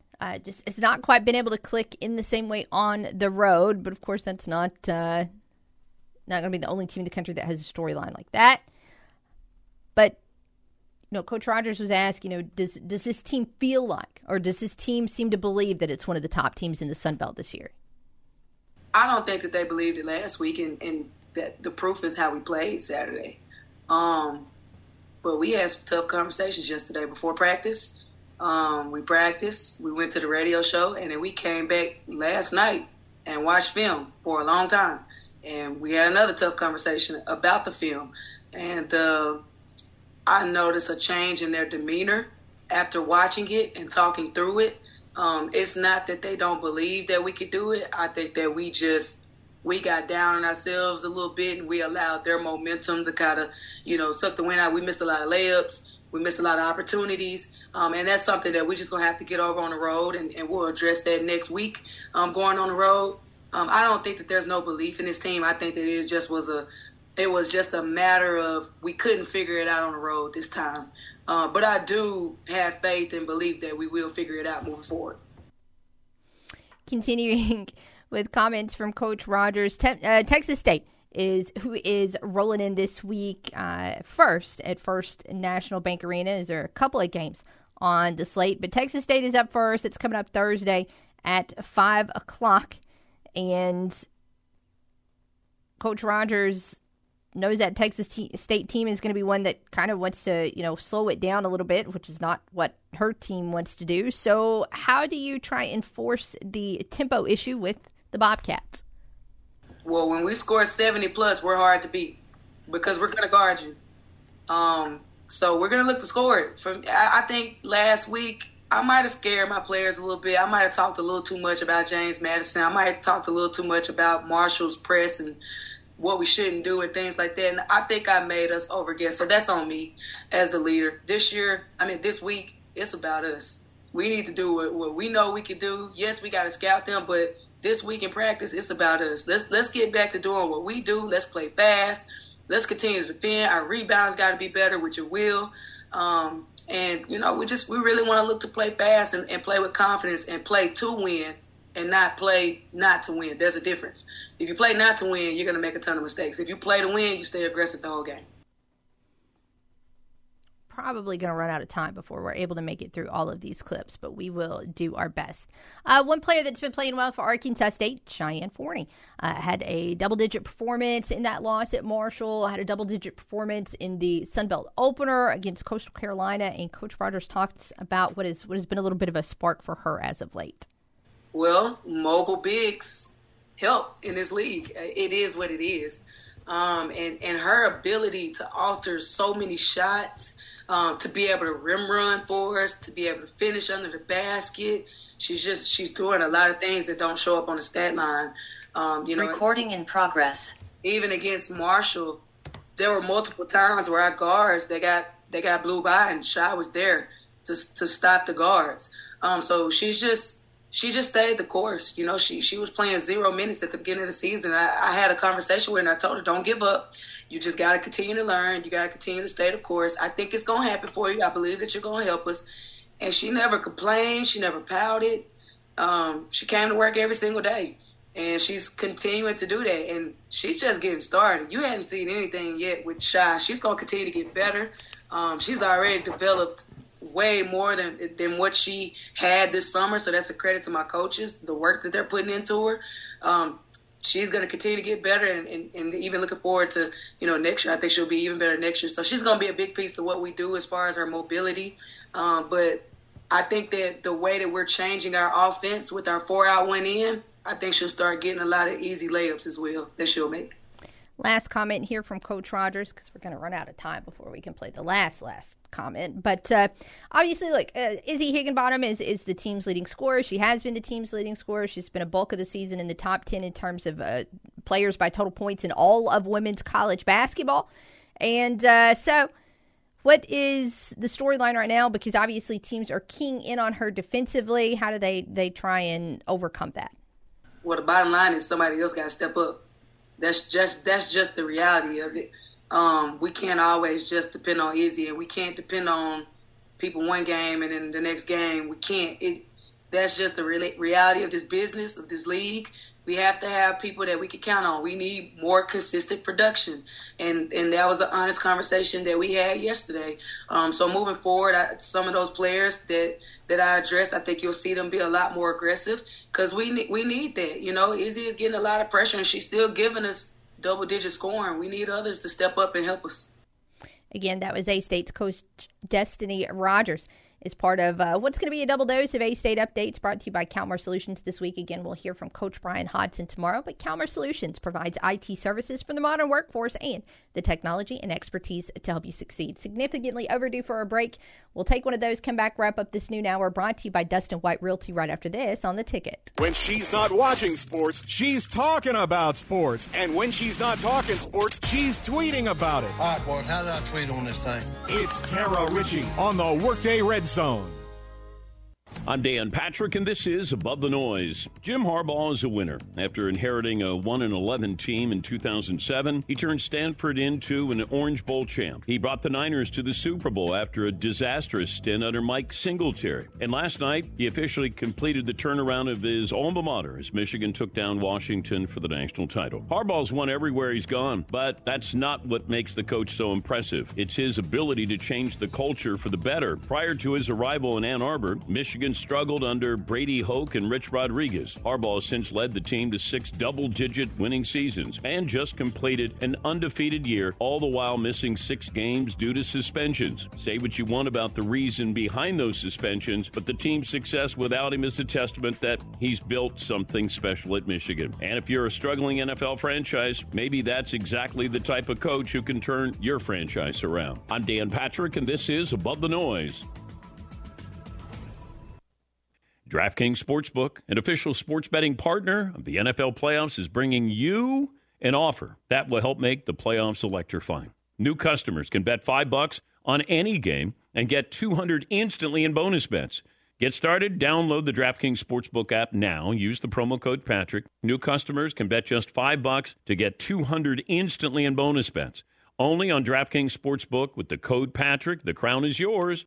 Just it's not quite been able to click in the same way on the road. But, of course, that's not going to be the only team in the country that has a storyline like that. But, Coach Rogers was asked, does this team feel like, or does this team seem to believe that it's one of the top teams in the Sun Belt this year? I don't think that they believed it last week, and that the proof is how we played Saturday. But we had some tough conversations yesterday before practice. We practiced, we went to the radio show, and then we came back last night and watched film for a long time. And we had another tough conversation about the film. And I noticed a change in their demeanor after watching it and talking through it. It's not that they don't believe that we could do it. I think that we got down on ourselves a little bit, and we allowed their momentum to kind of, suck the wind out. We missed a lot of layups. We missed a lot of opportunities. And that's something that we're just going to have to get over on the road, and we'll address that next week going on the road. I don't think that there's no belief in this team. I think that it was just a matter of we couldn't figure it out on the road this time. But I do have faith and belief that we will figure it out moving forward. Continuing with comments from Coach Rogers, Texas State who is rolling in this week first at First National Bank Arena. Is there a couple of games on the slate? But Texas State is up first. It's coming up Thursday at 5 o'clock. And Coach Rogers knows that Texas State team is going to be one that kind of wants to, slow it down a little bit, which is not what her team wants to do. So how do you try and force the tempo issue with the Bobcats? Well, when we score 70+, we're hard to beat because we're going to guard you. So we're going to look to score it. I think last week, I might have scared my players a little bit. I might have talked a little too much about James Madison. I might have talked a little too much about Marshall's press and what we shouldn't do and things like that. And I think I made us overguess. So that's on me as the leader. This week, it's about us. We need to do what we know we can do. Yes, we got to scout them, but this week in practice, it's about us. Let's get back to doing what we do. Let's play fast. Let's continue to defend. Our rebounds got to be better, which it will. And we really want to look to play fast and play with confidence and play to win and not play not to win. There's a difference. If you play not to win, you're going to make a ton of mistakes. If you play to win, you stay aggressive the whole game. Probably going to run out of time before we're able to make it through all of these clips, but we will do our best. One player that's been playing well for Arkansas State, Cheyenne Forney, had a double-digit performance in that loss at Marshall, had a double-digit performance in the Sunbelt opener against Coastal Carolina, and Coach Rogers talks about what has been a little bit of a spark for her as of late. Well, mobile bigs help in this league. It is what it is. And her ability to alter so many shots, to be able to rim run for us, to be able to finish under the basket. She's doing a lot of things that don't show up on the stat line. Recording in progress. Even against Marshall, there were multiple times where our guards, they got blew by and Shy was there to stop the guards. So she just stayed the course. You know, she was playing 0 minutes at the beginning of the season. I had a conversation with her and I told her, don't give up. You just got to continue to learn. You got to continue to stay the course. I think it's going to happen for you. I believe that you're going to help us. And she never complained. She never pouted. She came to work every single day. And she's continuing to do that. And she's just getting started. You haven't seen anything yet with Shy. She's going to continue to get better. She's already developed way more than what she had this summer. So that's a credit to my coaches, the work that they're putting into her. She's going to continue to get better and even looking forward to, next year. I think she'll be even better next year. So she's going to be a big piece to what we do as far as her mobility. But I think that the way that we're changing our offense with our 4-out, 1-in, I think she'll start getting a lot of easy layups as well that she'll make. Last comment here from Coach Rogers, because we're going to run out of time before we can play the last comment. But obviously, Izzy Higginbottom is the team's leading scorer. She has been the team's leading scorer. She's been a bulk of the season in the top 10 in terms of players by total points in all of women's college basketball. And so what is the storyline right now? Because obviously teams are keying in on her defensively. How do they try and overcome that? Well, the bottom line is somebody else got to step up. That's just the reality of it. We can't always just depend on Izzy, and we can't depend on people one game and then the next game. We can't. That's just the reality of this business, of this league. We have to have people that we can count on. We need more consistent production, and that was an honest conversation that we had yesterday. So moving forward, some of those players that I addressed, I think you'll see them be a lot more aggressive because we need that. Izzy is getting a lot of pressure, and she's still giving us double-digit scoring. We need others to step up and help us. Again, that was A-State's coach, Destinee Rogers, is part of what's going to be a double dose of A-State updates brought to you by Calmar Solutions this week. Again, we'll hear from Coach Brian Hodson tomorrow, but Calmar Solutions provides IT services for the modern workforce and the technology and expertise to help you succeed. Significantly overdue for a break. We'll take one of those, come back, wrap up this noon hour, brought to you by Dustin White Realty right after this on The Ticket. When she's not watching sports, she's talking about sports. And when she's not talking sports, she's tweeting about it. All right, boys, how did I tweet on this thing? It's Cara Ritchie on the Workday Red Zone. I'm Dan Patrick, and this is Above the Noise. Jim Harbaugh is a winner. After inheriting a 1-11 team in 2007, he turned Stanford into an Orange Bowl champ. He brought the Niners to the Super Bowl after a disastrous stint under Mike Singletary. And last night, he officially completed the turnaround of his alma mater as Michigan took down Washington for the national title. Harbaugh's won everywhere he's gone, but that's not what makes the coach so impressive. It's his ability to change the culture for the better. Prior to his arrival in Ann Arbor, Michigan struggled under Brady Hoke and Rich Rodriguez. Harbaugh has since led the team to 6 double-digit winning seasons and just completed an undefeated year, all the while missing 6 games due to suspensions. Say what you want about the reason behind those suspensions, but the team's success without him is a testament that he's built something special at Michigan. And if you're a struggling NFL franchise, maybe that's exactly the type of coach who can turn your franchise around. I'm Dan Patrick, and this is Above the Noise. DraftKings Sportsbook, an official sports betting partner of the NFL playoffs, is bringing you an offer that will help make the playoffs electrifying. New customers can bet $5 on any game and get $200 instantly in bonus bets. Get started. Download the DraftKings Sportsbook app now. Use the promo code Patrick. New customers can bet just $5 to get $200 instantly in bonus bets. Only on DraftKings Sportsbook with the code Patrick. The crown is yours.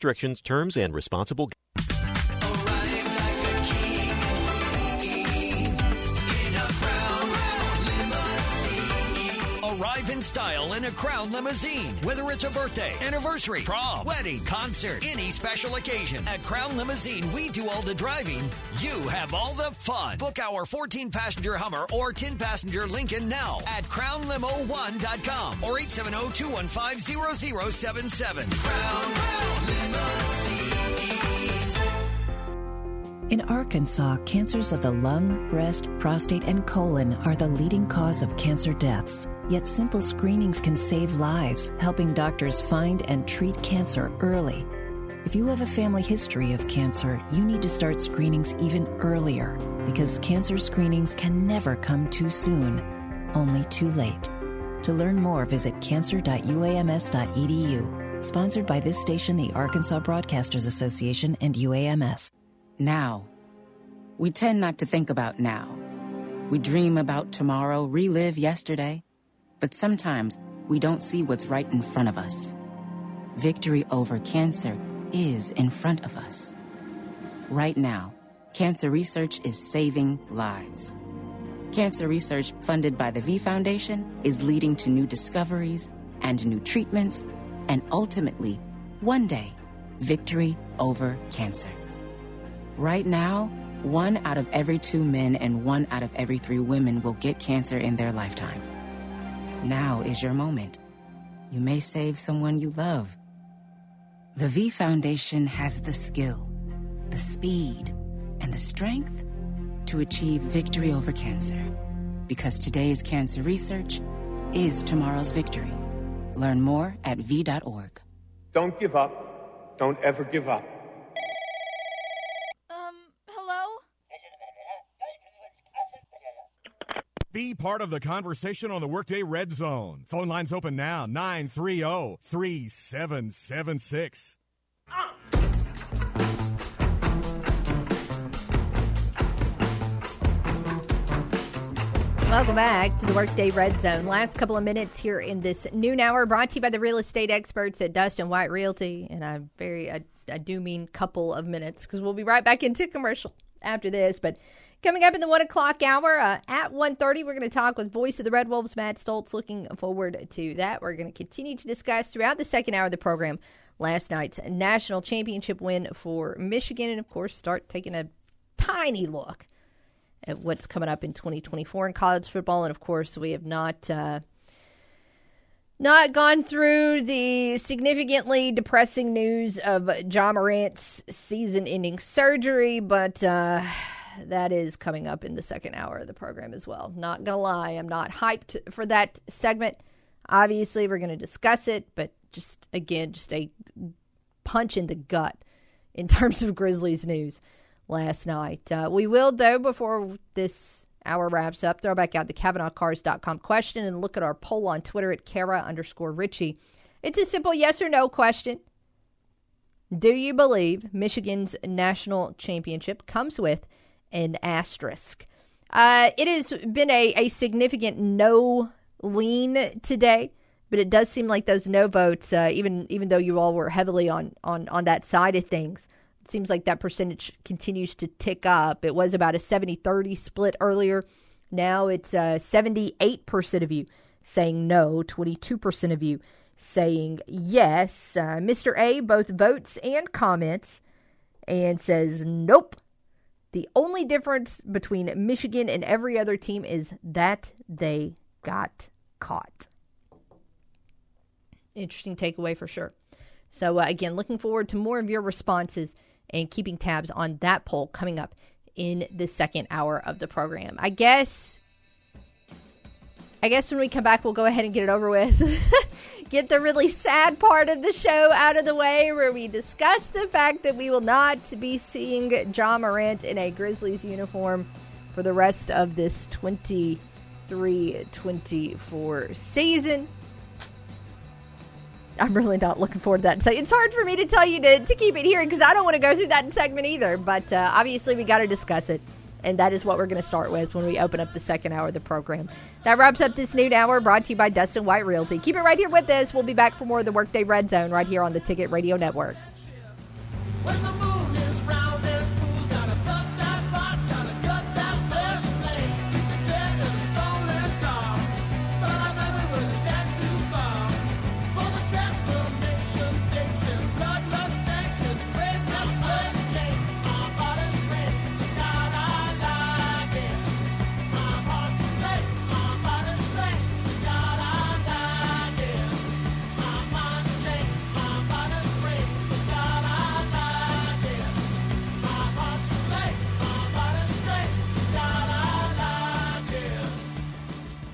Restrictions, terms, and responsible. In style in a Crown limousine. Whether it's a birthday, anniversary, prom, wedding, concert, any special occasion, at Crown Limousine we do all the driving, you have all the fun. Book our 14-passenger Hummer or 10-passenger Lincoln now at crownlimo1.com or 870-215-0077. Crown Limousine. In Arkansas, cancers of the lung, breast, prostate, and colon are the leading cause of cancer deaths. Yet simple screenings can save lives, helping doctors find and treat cancer early. If you have a family history of cancer, you need to start screenings even earlier, because cancer screenings can never come too soon, only too late. To learn more, visit cancer.uams.edu. Sponsored by this station, the Arkansas Broadcasters Association, and UAMS. Now. We tend not to think about now. We dream about tomorrow, relive yesterday, but sometimes we don't see what's right in front of us. Victory over cancer is in front of us. Right now, cancer research is saving lives. Cancer research funded by the V Foundation is leading to new discoveries and new treatments, and ultimately, one day, victory over cancer. Right now, 1 out of every 2 men and 1 out of every 3 women will get cancer in their lifetime. Now is your moment. You may save someone you love. The V Foundation has the skill, the speed, and the strength to achieve victory over cancer. Because today's cancer research is tomorrow's victory. Learn more at V.org. Don't give up. Don't ever give up. Be part of the conversation on the Workday Red Zone. Phone lines open now, 930-3776. Welcome back to the Workday Red Zone. Last couple of minutes here in this noon hour, brought to you by the real estate experts at Dust & White Realty. And I do mean couple of minutes, because we'll be right back into commercial after this, but... Coming up in the 1 o'clock hour, at 1:30, we're going to talk with voice of the Red Wolves, Matt Stoltz. Looking forward to that. We're going to continue to discuss throughout the second hour of the program last night's national championship win for Michigan, and, of course, start taking a tiny look at what's coming up in 2024 in college football. And, of course, we have not gone through the significantly depressing news of Ja Morant's season-ending surgery, but... that is coming up in the second hour of the program as well. Not going to lie, I'm not hyped for that segment. Obviously, we're going to discuss it, but just, again, just a punch in the gut in terms of Grizzlies news last night. We will, though, before this hour wraps up, throw back out the CavenaughCars.com question and look at our poll on Twitter at Cara_Ritchie. It's a simple yes or no question. Do you believe Michigan's national championship comes with an asterisk? It has been a significant no lean today, but it does seem like those no votes, even though you all were heavily on that side of things, it seems like that percentage continues to tick up. It was about a 70-30 split earlier. Now it's 78% of you saying no, 22% of you saying yes. Mr. A both votes and comments and says nope. The only difference between Michigan and every other team is that they got caught. Interesting takeaway for sure. So, again, looking forward to more of your responses and keeping tabs on that poll coming up in the second hour of the program. I guess I guess when we come back, we'll go ahead and get it over with. Get the really sad part of the show out of the way, where we discuss the fact that we will not be seeing Ja Morant in a Grizzlies uniform for the rest of this 23-24 season. I'm really not looking forward to that. So it's hard for me to tell you to keep it here, because I don't want to go through that segment either. But obviously, we got to discuss it. And that is what we're going to start with when we open up the second hour of the program. That wraps up this noon hour, brought to you by Dustin White Realty. Keep it right here with us. We'll be back for more of the Workday Red Zone right here on the Ticket Radio Network.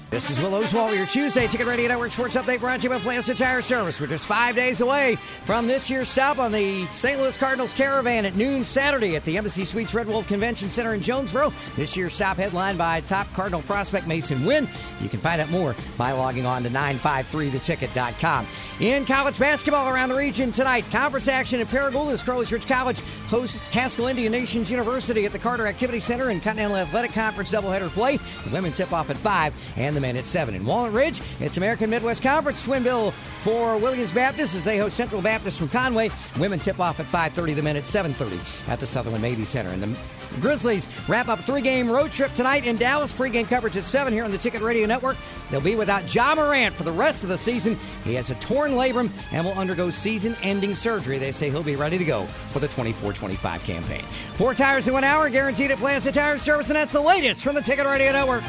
This is Will Oswald, your Tuesday Ticket Radio Network Sports Update brought to you by Flanston Tire Service. We're just 5 days away from this year's stop on the St. Louis Cardinals Caravan at noon Saturday at the Embassy Suites Red Wolf Convention Center in Jonesboro. This year's stop headlined by top Cardinal prospect Mason Wynn. You can find out more by logging on to 953theticket.com. In college basketball around the region tonight, conference action at Paragould as Crowley Church College hosts Haskell Indian Nations University at the Carter Activity Center in Continental Athletic Conference doubleheader play. The women tip off at 5 and the at 7. In Walnut Ridge, it's American Midwest Conference swim bill for Williams Baptist as they host Central Baptist from Conway. Women tip off at 5:30, the men at 7:30 at the Sutherland Mabee Center. And the Grizzlies wrap up a 3-game road trip tonight in Dallas. Pre-game coverage at 7 here on the Ticket Radio Network. They'll be without Ja Morant for the rest of the season. He has a torn labrum and will undergo season-ending surgery. They say he'll be ready to go for the 24-25 campaign. 4 tires in 1 hour, guaranteed at Plans to Tire Service, and that's the latest from the Ticket Radio Network.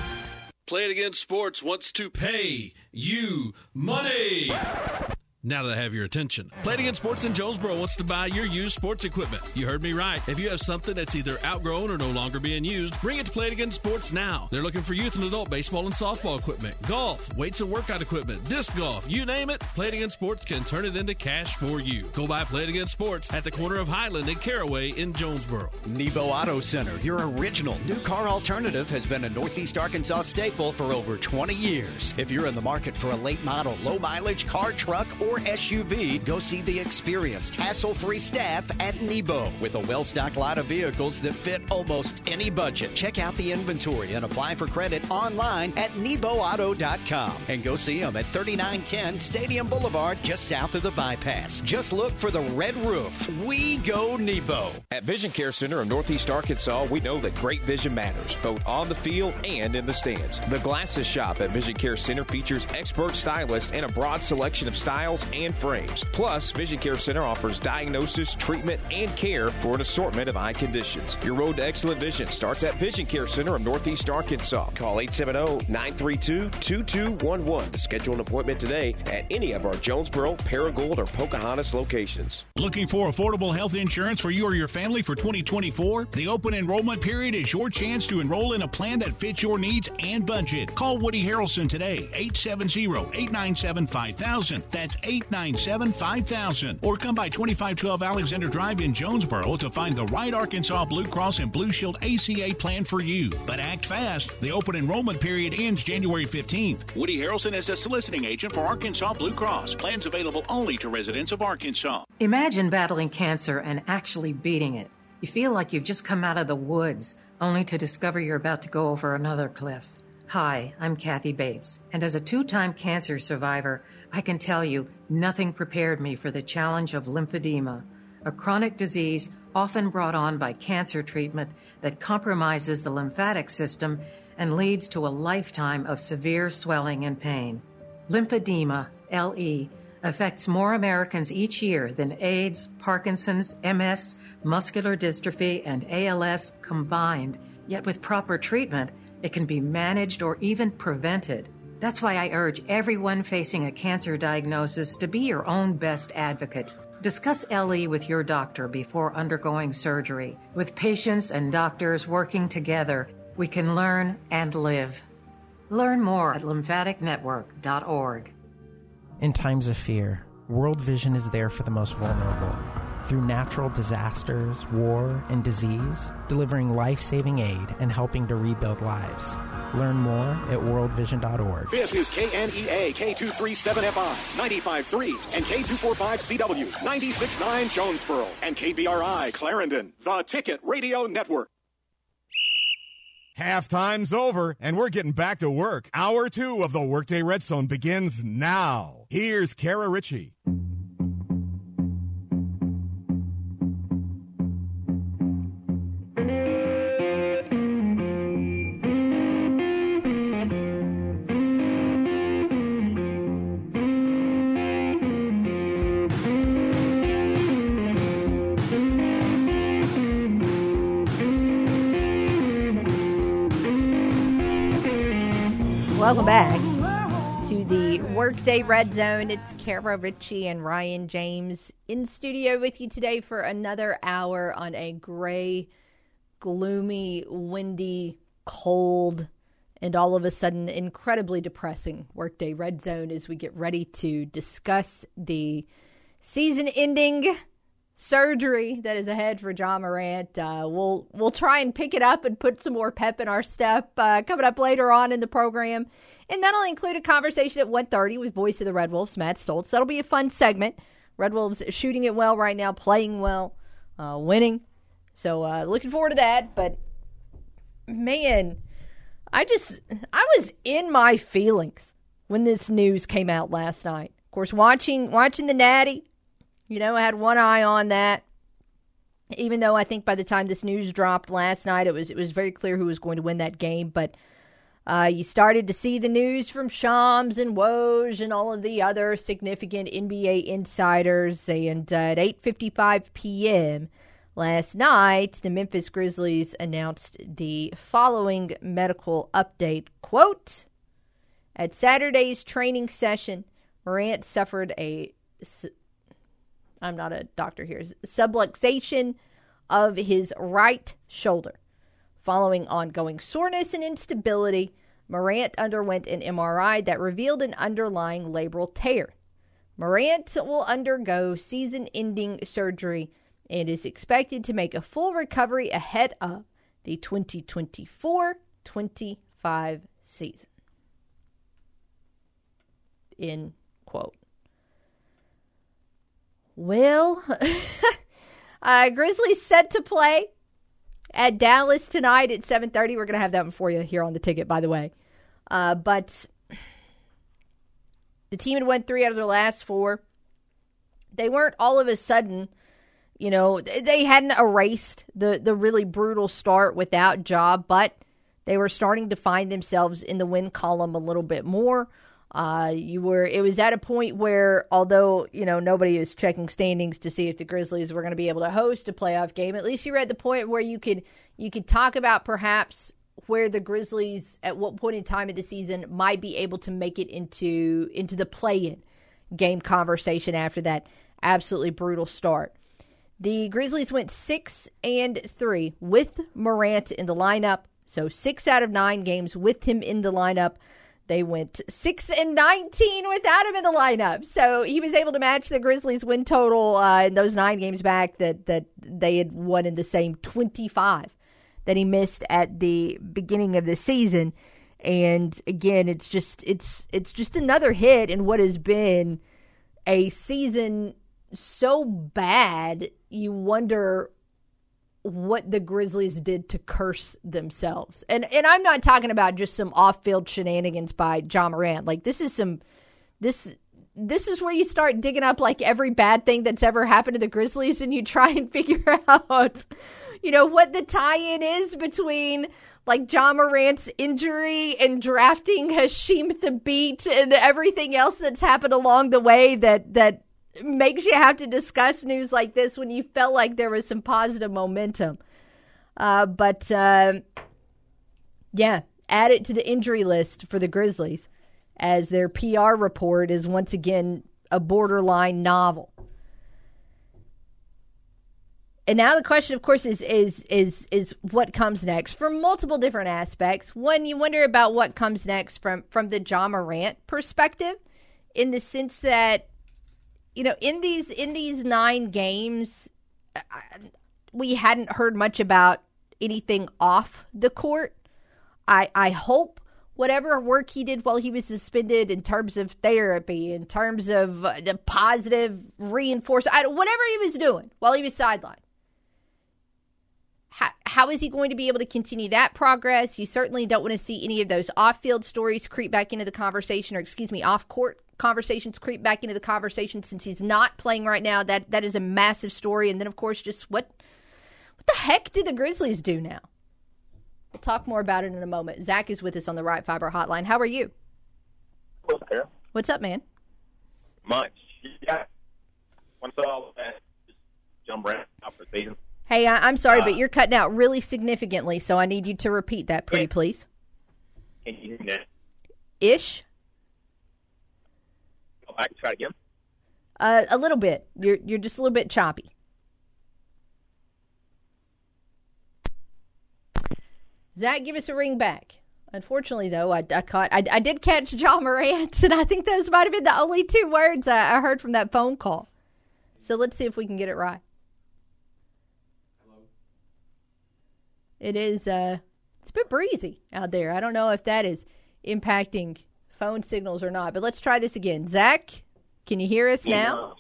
Play It Again Sports wants to pay you money. Now that I have your attention, Play It Again Sports in Jonesboro wants to buy your used sports equipment. You heard me right. If you have something that's either outgrown or no longer being used, bring it to Play It Again Sports now. They're looking for youth and adult baseball and softball equipment, golf, weights and workout equipment, disc golf, you name it. Play It Again Sports can turn it into cash for you. Go buy Play It Again Sports at the corner of Highland and Caraway in Jonesboro. Nebo Auto Center, your original new car alternative, has been a Northeast Arkansas staple for over 20 years. If you're in the market for a late model, low mileage car, truck, or SUV, go see the experienced, hassle-free staff at Nebo with a well-stocked lot of vehicles that fit almost any budget. Check out the inventory and apply for credit online at NeboAuto.com and go see them at 3910 Stadium Boulevard just south of the bypass. Just look for the red roof. We go Nebo. At Vision Care Center of Northeast Arkansas, we know that great vision matters, both on the field and in the stands. The glasses shop at Vision Care Center features expert stylists and a broad selection of styles and frames. Plus, Vision Care Center offers diagnosis, treatment, and care for an assortment of eye conditions. Your road to excellent vision starts at Vision Care Center of Northeast Arkansas. Call 870-932-2211 to schedule an appointment today at any of our Jonesboro, Paragould, or Pocahontas locations. Looking for affordable health insurance for you or your family for 2024? The open enrollment period is your chance to enroll in a plan that fits your needs and budget. Call Woody Harrelson today, 870-897-5000. That's 897-5000. Or come by 2512 Alexander Drive in Jonesboro to find the right Arkansas Blue Cross and Blue Shield ACA plan for you. But act fast. The open enrollment period ends January 15th. Woody Harrelson is a soliciting agent for Arkansas Blue Cross. Plans available only to residents of Arkansas. Imagine battling cancer and actually beating it. You feel like you've just come out of the woods, only to discover you're about to go over another cliff. Hi, I'm Kathy Bates, and as a two-time cancer survivor, I can tell you nothing prepared me for the challenge of lymphedema, a chronic disease often brought on by cancer treatment that compromises the lymphatic system and leads to a lifetime of severe swelling and pain. Lymphedema, LE, affects more Americans each year than AIDS, Parkinson's, MS, muscular dystrophy, and ALS combined, yet with proper treatment, it can be managed or even prevented. That's why I urge everyone facing a cancer diagnosis to be your own best advocate. Discuss LE with your doctor before undergoing surgery. With patients and doctors working together, we can learn and live. Learn more at lymphaticnetwork.org. In times of fear, World Vision is there for the most vulnerable. Through natural disasters, war, and disease, delivering life-saving aid and helping to rebuild lives. Learn more at worldvision.org. This is KNEA K237FI, 95.3, and K245CW, 96.9 Jonesboro, and KBRI Clarendon, the Ticket Radio Network. Halftime's over, and we're getting back to work. Hour 2 of the Workday Red Zone begins now. Here's Cara Ritchie. Welcome back to the Workday Red Zone. It's Cara Ritchie and Ryan James in studio with you today for another hour on a gray, gloomy, windy, cold, and all of a sudden incredibly depressing Workday Red Zone as we get ready to discuss the season-ending surgery that is ahead for Ja Morant. We'll try and pick it up and put some more pep in our step coming up later on in the program. And that'll include a conversation at 1:30 with voice of the Red Wolves, Matt Stoltz. That'll be a fun segment. Red Wolves shooting it well right now, playing well, winning. So looking forward to that. But, man, I was in my feelings when this news came out last night. Of course, watching the Natty, you know, I had one eye on that, even though I think by the time this news dropped last night, it was very clear who was going to win that game. But you started to see the news from Shams and Woj and all of the other significant NBA insiders. And at 8:55 p.m. last night, the Memphis Grizzlies announced the following medical update. Quote, at Saturday's training session, Morant suffered a... I'm not a doctor here. Subluxation of his right shoulder. Following ongoing soreness and instability, Morant underwent an MRI that revealed an underlying labral tear. Morant will undergo season-ending surgery and is expected to make a full recovery ahead of the 2024-25 season. End quote. Well, Grizzlies set to play at Dallas tonight at 7:30. We're going to have that one for you here on the ticket, by the way. But the team had won 3 out of their last 4. They weren't all of a sudden, you know, they hadn't erased the really brutal start without Ja, but they were starting to find themselves in the win column a little bit more. It was at a point where, although, you know, nobody is checking standings to see if the Grizzlies were going to be able to host a playoff game, at least you were at the point where you could talk about perhaps where the Grizzlies at what point in time of the season might be able to make it into the play-in game conversation after that absolutely brutal start. The Grizzlies went 6-3 with Morant in the lineup, so 6 out of 9 games with him in the lineup. They went 6-19 without him in the lineup. So he was able to match the Grizzlies' win total in those 9 games back that they had won in the same 25 that he missed at the beginning of the season. And again, it's just another hit in what has been a season so bad you wonder what the Grizzlies did to curse themselves. And I'm not talking about just some off-field shenanigans by Ja Morant. Like, this is where you start digging up, like, every bad thing that's ever happened to the Grizzlies, and you try and figure out, you know, what the tie-in is between, like, Ja Morant's injury and drafting Hashim Thabit and everything else that's happened along the way that makes you have to discuss news like this when you felt like there was some positive momentum. But add it to the injury list for the Grizzlies as their PR report is once again a borderline novel. And now the question, of course, is what comes next from multiple different aspects. One, you wonder about what comes next from the Ja Morant perspective, in the sense that, you know, in these 9 games, we hadn't heard much about anything off the court. I hope whatever work he did while he was suspended, in terms of therapy, in terms of the positive reinforcement, whatever he was doing while he was sidelined, how is he going to be able to continue that progress? You certainly don't want to see any of those off-field stories creep back into the conversation, or off-court conversations creep back into the conversation, since he's not playing right now. That is a massive story. And then, of course, just what the heck do the Grizzlies do now? We'll talk more about it in a moment. Zach is with us on the Riot Fiber Hotline. How are you? What's up, Cara? What's up, man? Much. Yeah. Once all that, just jump right out for the season. Hey, I'm sorry, but you're cutting out really significantly, so I need you to repeat that, please. Can you hear me now? Ish? Go back and try again? A little bit. You're just a little bit choppy. Zach, give us a ring back. Unfortunately, though, I did catch Ja Morant, and I think those might have been the only 2 words I heard from that phone call. So let's see if we can get it right. Hello. It is, it's a bit breezy out there. I don't know if that is impacting phone signals or not, but let's try this again. Zach, can you hear us now?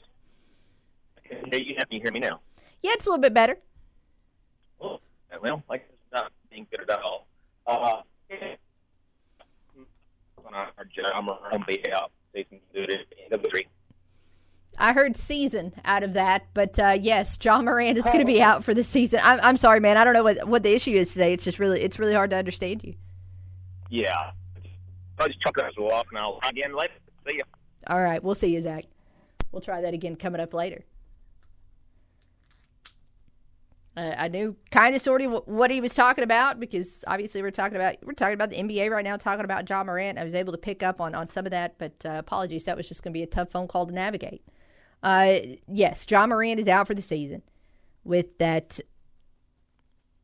You can hear me now. Yeah, it's a little bit better. Oh, well, like good at all. I heard season out of that, but yes, Ja Morant is going to be out for the season. I'm sorry, man. I don't know what the issue is today. It's just really hard to understand you. Yeah, I just chucked us off now. Again, later. See ya. All right, we'll see you, Zach. We'll try that again coming up later. I knew kind of sort of what he was talking about, because obviously we're talking about the NBA right now, talking about Ja Morant. I was able to pick up on some of that, but apologies. That was just going to be a tough phone call to navigate. Yes, Ja Morant is out for the season with that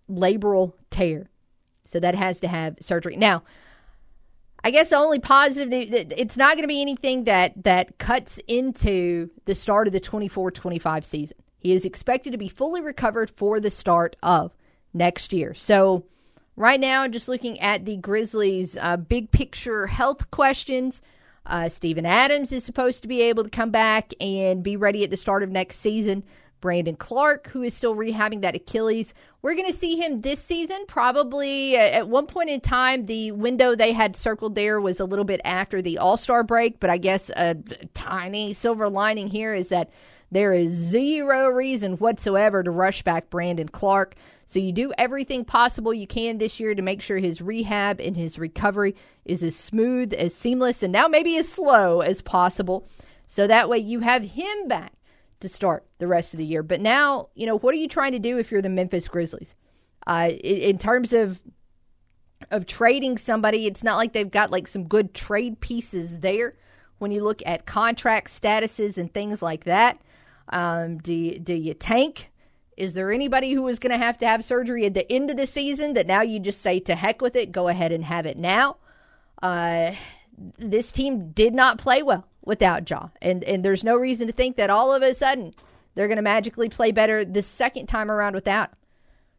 labral tear. So that has to have surgery. Now, I guess the only positive news, it's not going to be anything that cuts into the start of the 24-25 season. He is expected to be fully recovered for the start of next year. So right now, just looking at the Grizzlies' big picture health questions, Steven Adams is supposed to be able to come back and be ready at the start of next season. Brandon Clark, who is still rehabbing that Achilles, we're going to see him this season. Probably at one point in time, the window they had circled there was a little bit after the All-Star break, but I guess a tiny silver lining here is that there is zero reason whatsoever to rush back Brandon Clark. So you do everything possible you can this year to make sure his rehab and his recovery is as smooth, as seamless, and now maybe as slow as possible. So that way you have him back to start the rest of the year. But now, you know, what are you trying to do if you're the Memphis Grizzlies? In terms of trading somebody, it's not like they've got like some good trade pieces there when you look at contract statuses and things like that. Do you tank? Is there anybody who is going to have surgery at the end of the season that now you just say, to heck with it, go ahead and have it now? This team did not play well without Ja. And there's no reason to think that all of a sudden they're going to magically play better the second time around without him.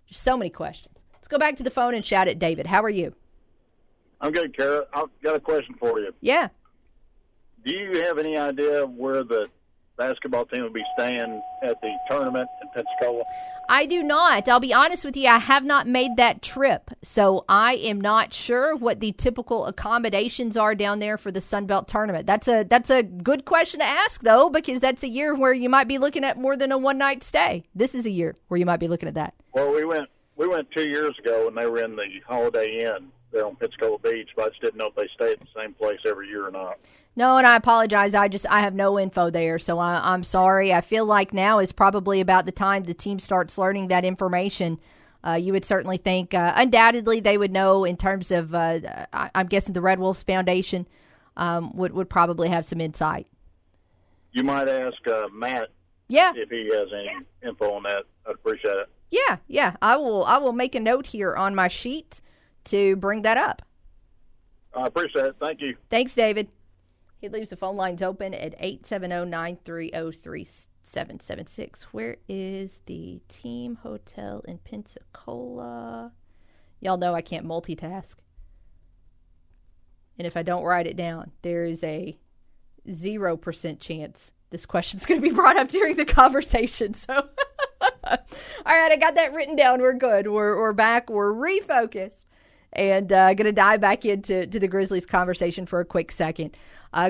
Just so many questions. Let's go back to the phone and shout at David. How are you? I'm good, Cara. I've got a question for you. Yeah. Do you have any idea where the basketball team will be staying at the tournament in Pensacola? I do not. I'll be honest with you, I have not made that trip, so I am not sure what the typical accommodations are down there for the Sunbelt tournament. That's a good question to ask, though, because that's a year where you might be looking at more than a one-night stay. This is a year where you might be looking at that. Well, we went 2 years ago, and they were in the Holiday Inn there on Pensacola Beach, but I just didn't know if they stayed at the same place every year or not. No, and I apologize. I have no info there, so I'm sorry. I feel like now is probably about the time the team starts learning that information. You would certainly think, undoubtedly, they would know in terms of, I'm guessing the Red Wolves Foundation would probably have some insight. You might ask Matt if he has any info on that. I'd appreciate it. Yeah. I will make a note here on my sheet to bring that up. I appreciate it. Thank you. Thanks, David. He leaves the phone lines open at 870-930-3776. Where is the team hotel in Pensacola? Y'all know I can't multitask. And if I don't write it down, there is a 0% chance this question's going to be brought up during the conversation. So, all right, I got that written down. We're good. We're back. We're refocused. And going to dive back into the Grizzlies conversation for a quick second.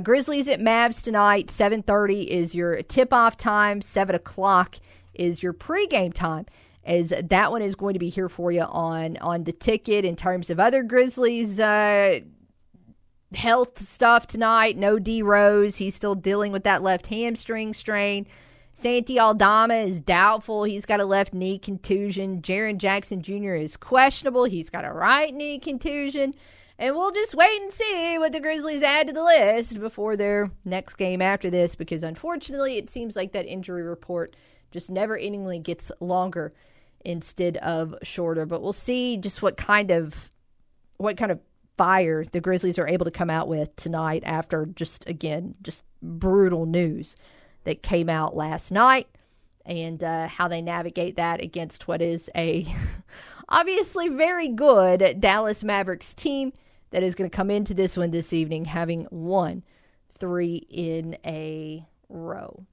Grizzlies at Mavs tonight. 7:30 is your tip-off time. 7 o'clock is your pregame time. As that one is going to be here for you on the ticket. In terms of other Grizzlies health stuff tonight, no D. Rose. He's still dealing with that left hamstring strain. Santi Aldama is doubtful. He's got a left knee contusion. Jaren Jackson Jr. is questionable. He's got a right knee contusion. And we'll just wait and see what the Grizzlies add to the list before their next game after this, because unfortunately it seems like that injury report just never-endingly gets longer instead of shorter. But we'll see just what kind of fire the Grizzlies are able to come out with tonight after just brutal news that came out last night, and how they navigate that against what is a obviously very good Dallas Mavericks team that is going to come into this one this evening having won 3 in a row.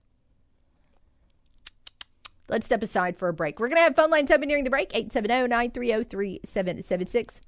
Let's step aside for a break. We're going to have phone lines open during the break, 870-930-3776.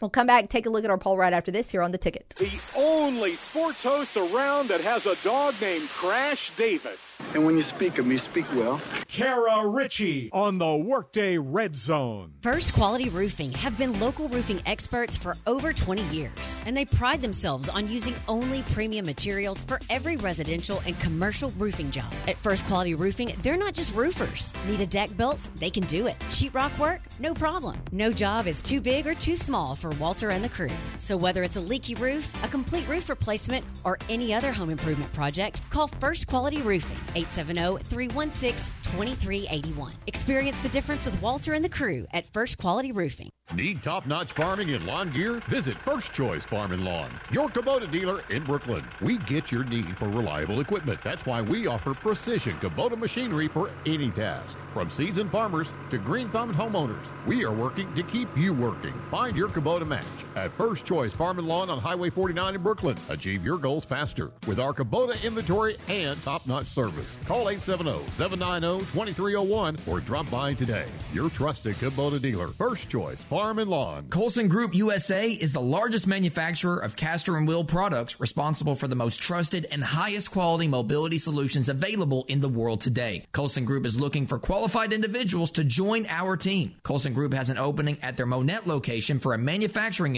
We'll come back, take a look at our poll right after this here on The Ticket. The only sports host around that has a dog named Crash Davis. And when you speak of me, speak well. Cara Ritchie on the Workday Red Zone. First Quality Roofing have been local roofing experts for over 20 years. And they pride themselves on using only premium materials for every residential and commercial roofing job. At First Quality Roofing, they're not just roofers. Need a deck built? They can do it. Sheetrock work? No problem. No job is too big or too small for Walter and the crew. So whether it's a leaky roof, a complete roof replacement, or any other home improvement project, call First Quality Roofing, 870-316-2381. Experience the difference with Walter and the crew at First Quality Roofing. Need top-notch farming and lawn gear? Visit First Choice Farm and Lawn, your Kubota dealer in Brooklyn. We get your need for reliable equipment. That's why we offer precision Kubota machinery for any task. From seasoned farmers to green-thumbed homeowners, we are working to keep you working. Find your Kubota to match at First Choice Farm and Lawn on Highway 49 in Brooklyn. Achieve your goals faster with our Kubota inventory and top-notch service. Call 870-790-2301 or drop by today. Your trusted Kubota dealer, First Choice Farm and Lawn. Colson Group USA is the largest manufacturer of caster and wheel products, responsible for the most trusted and highest quality mobility solutions available in the world today. Colson Group is looking for qualified individuals to join our team. Colson Group has an opening at their Monette location for a manufacturing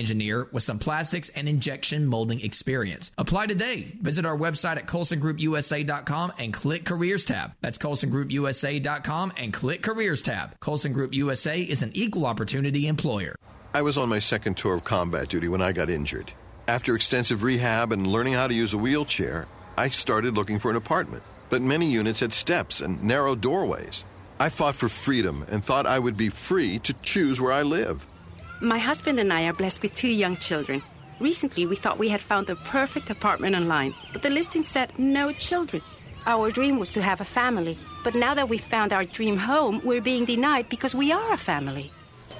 engineer with some plastics and injection molding experience. Apply today. Visit our website at colsongroupusa.com and click Careers tab. That's colsongroupusa.com and click Careers tab. Colson Group USA is an equal opportunity employer. I was on my second tour of combat duty when I got injured. After extensive rehab and learning how to use a wheelchair, I started looking for an apartment. But many units had steps and narrow doorways. I fought for freedom and thought I would be free to choose where I live. My husband and I are blessed with 2 young children. Recently, we thought we had found the perfect apartment online, but the listing said no children. Our dream was to have a family, but now that we've found our dream home, we're being denied because we are a family.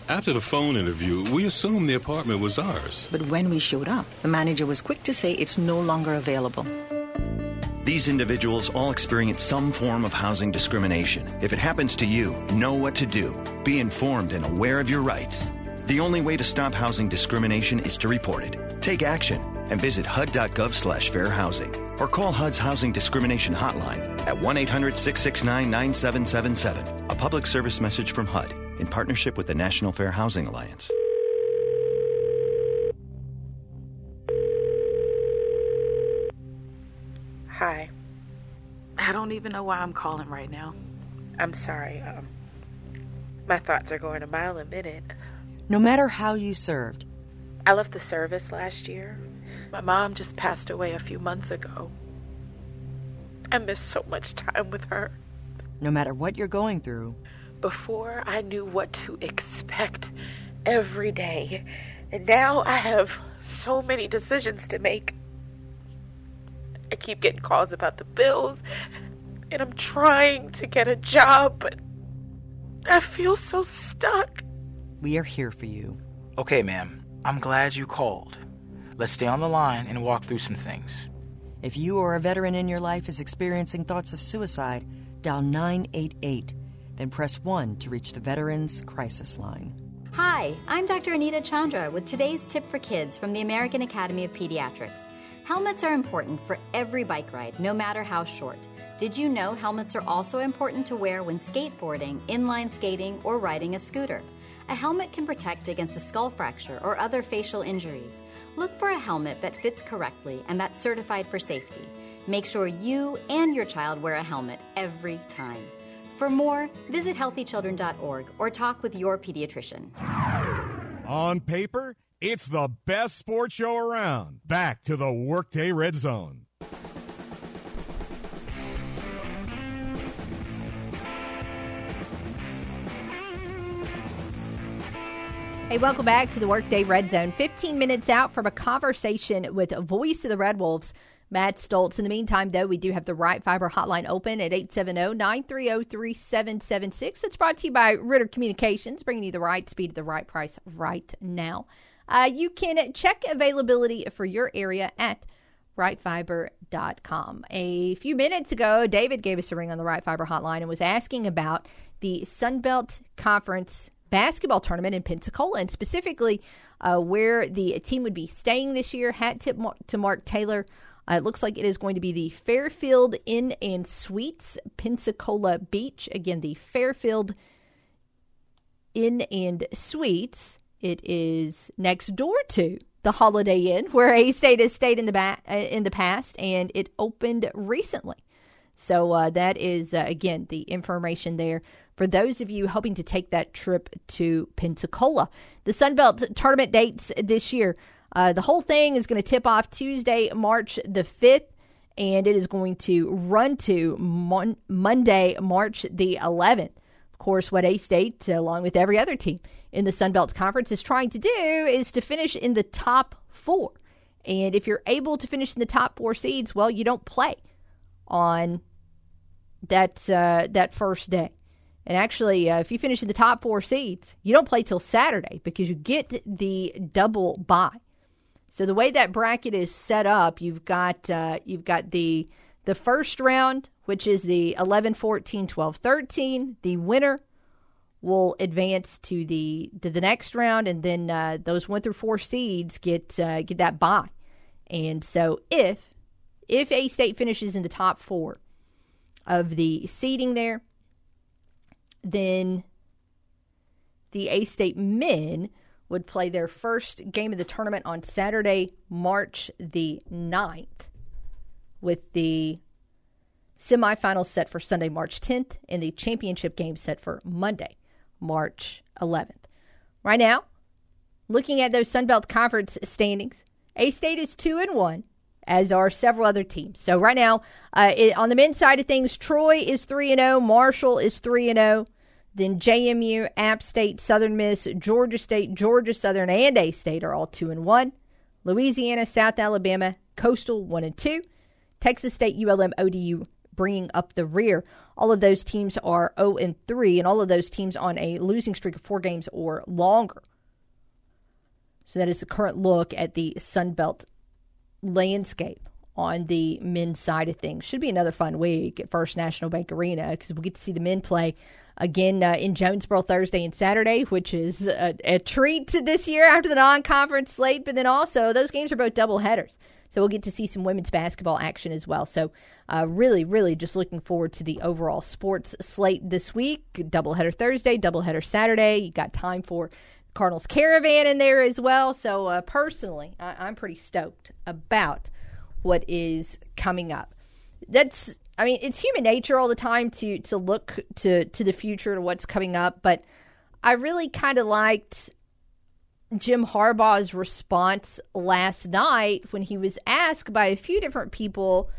After the phone interview, we assumed the apartment was ours. But when we showed up, the manager was quick to say it's no longer available. These individuals all experience some form of housing discrimination. If it happens to you, know what to do. Be informed and aware of your rights. The only way to stop housing discrimination is to report it. Take action and visit hud.gov/fairhousing or call HUD's Housing Discrimination Hotline at 1-800-669-9777. A public service message from HUD in partnership with the National Fair Housing Alliance. Hi. I don't even know why I'm calling right now. I'm sorry. My thoughts are going a mile a minute. No matter how you served. I left the service last year. My mom just passed away a few months ago. I missed so much time with her. No matter what you're going through. Before, I knew what to expect every day, and now I have so many decisions to make. I keep getting calls about the bills, and I'm trying to get a job, but I feel so stuck. We are here for you. Okay, ma'am. I'm glad you called. Let's stay on the line and walk through some things. If you or a veteran in your life is experiencing thoughts of suicide, dial 988. Then press 1 to reach the Veterans Crisis Line. Hi, I'm Dr. Anita Chandra with today's tip for kids from the American Academy of Pediatrics. Helmets are important for every bike ride, no matter how short. Did you know helmets are also important to wear when skateboarding, inline skating, or riding a scooter? A helmet can protect against a skull fracture or other facial injuries. Look for a helmet that fits correctly and that's certified for safety. Make sure you and your child wear a helmet every time. For more, visit healthychildren.org or talk with your pediatrician. On paper, it's the best sports show around. Back to the Workday Red Zone. Hey, welcome back to the Workday Red Zone. 15 minutes out from a conversation with Voice of the Red Wolves, Matt Stoltz. In the meantime, though, we do have the Riot Fiber Hotline open at 870-930-3776. It's brought to you by Ritter Communications, bringing you the right speed at the right price right now. You can check availability for your area at RiotFiber.com. A few minutes ago, David gave us a ring on the Riot Fiber Hotline and was asking about the Sunbelt Conference basketball tournament in Pensacola, and specifically where the team would be staying this year. Hat tip to Mark Taylor. It looks like it is going to be the Fairfield Inn and Suites, Pensacola Beach. Again, the Fairfield Inn and Suites. It is next door to the Holiday Inn, where A-State has stayed in the past, and it opened recently. So that is, again, the information there for those of you hoping to take that trip to Pensacola. The Sunbelt tournament dates this year. The whole thing is going to tip off Tuesday, March the 5th, and it is going to run to Monday, March the 11th. Of course, what A-State, along with every other team in the Sunbelt Conference, is trying to do is to finish in the top four. And if you're able to finish in the top four seeds, well, you don't play on that first day. And actually, if you finish in the top four seeds, you don't play till Saturday because you get the double bye. So the way that bracket is set up, you've got the first round, which is the 11-14, 12-13. The winner will advance to the next round, and then those 1 through 4 seeds get that bye. And so if A-State finishes in the top four of the seeding there, then the A-State men would play their first game of the tournament on Saturday, March the 9th, with the semifinals set for Sunday, March 10th, and the championship game set for Monday, March 11th. Right now, looking at those Sunbelt Conference standings, A-State is 2-1, as are several other teams. So right now, on the men's side of things, Troy is 3-0, Marshall is 3-0, then JMU, App State, Southern Miss, Georgia State, Georgia Southern, and A-State are all 2-1. Louisiana, South Alabama, Coastal 1-2. Texas State, ULM, ODU bringing up the rear. All of those teams are 0-3, and all of those teams on a losing streak of 4 games or longer. So that is the current look at the Sunbelt landscape on the men's side of things. Should be another fun week at First National Bank Arena because we'll get to see the men play again in Jonesboro Thursday and Saturday, which is a treat this year after the non-conference slate. But then also, those games are both doubleheaders, so we'll get to see some women's basketball action as well. So really, really just looking forward to the overall sports slate this week. Doubleheader Thursday, doubleheader Saturday. You got time for Cardinals Caravan in there as well. So personally, I'm pretty stoked about what is coming up. It's human nature all the time to look to the future and what's coming up, but I really kind of liked Jim Harbaugh's response last night when he was asked by a few different people,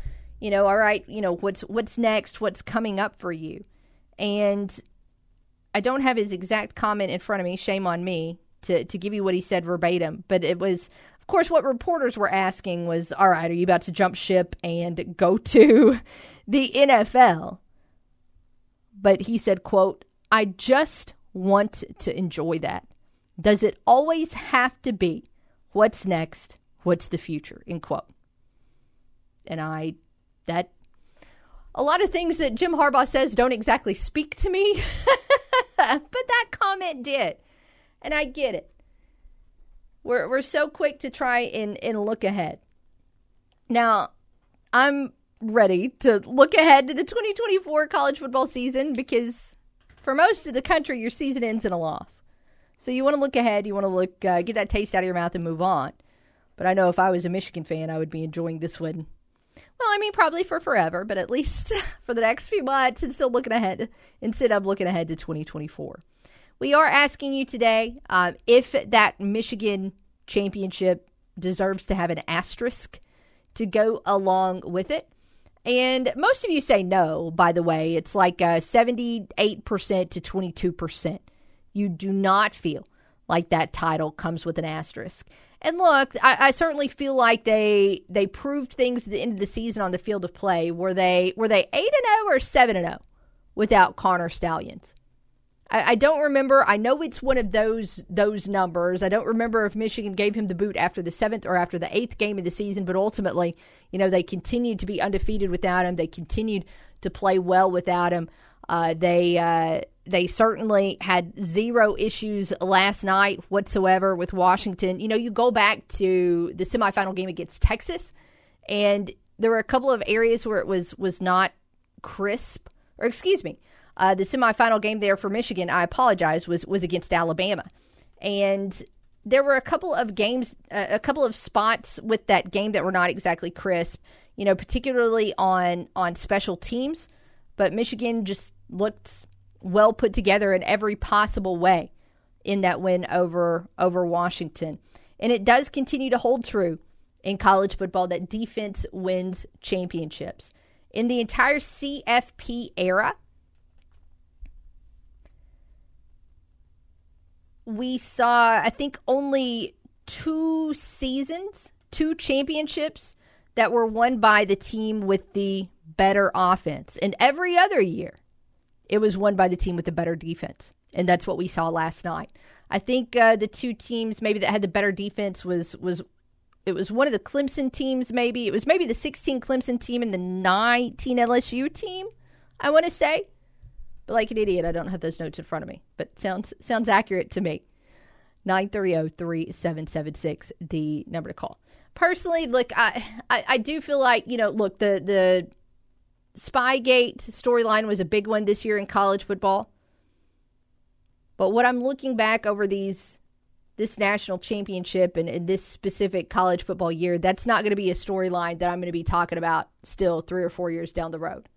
all right, what's next, what's coming up for you? And I don't have his exact comment in front of me. Shame on me to give you what he said verbatim. But it was, of course, what reporters were asking was, all right, are you about to jump ship and go to the NFL? But he said, quote, I just want to enjoy that. Does it always have to be what's next? What's the future? End quote. And a lot of things that Jim Harbaugh says don't exactly speak to me, but that comment did. And I get it. We're so quick to try and look ahead. Now, I'm ready to look ahead to the 2024 college football season because for most of the country, your season ends in a loss. So you want to look ahead. You want to look, get that taste out of your mouth and move on. But I know if I was a Michigan fan, I would be enjoying this one. Well, I mean, probably for forever, but at least for the next few months and still looking ahead. Instead, I'm looking ahead to 2024. We are asking you today if that Michigan championship deserves to have an asterisk to go along with it. And most of you say no, by the way. It's like 78% to 22%. You do not feel like that title comes with an asterisk. And look, I certainly feel like they proved things at the end of the season on the field of play. Were they 8-0 or 7-0 without Connor Stallions? I don't remember. I know it's one of those numbers. I don't remember if Michigan gave him the boot after the 7th or after the 8th game of the season. But ultimately, you know, they continued to be undefeated without him. They continued to play well without him. They certainly had zero issues last night whatsoever with Washington. You know, you go back to the semifinal game against Texas, and there were a couple of areas where it was not crisp. Or excuse me, the semifinal game there for Michigan, I apologize, was against Alabama. And there were a couple of games, a couple of spots with that game that were not exactly crisp, you know, particularly on special teams. But Michigan just looked well put together in every possible way in that win over Washington. And it does continue to hold true in college football that defense wins championships. In the entire CFP era, we saw, I think, only two championships that were won by the team with the better offense. And every other year, it was won by the team with the better defense, and that's what we saw last night. I think the two teams maybe that had the better defense was one of the Clemson teams maybe. It was maybe the 16 Clemson team and the 19 LSU team, I want to say. But like an idiot, I don't have those notes in front of me, but sounds accurate to me. 930-3776, the number to call. Personally, look, I do feel like, you know, look, the Spygate storyline was a big one this year in college football. But what I'm looking back over this national championship and this specific college football year, that's not going to be a storyline that I'm going to be talking about still 3 or 4 years down the road.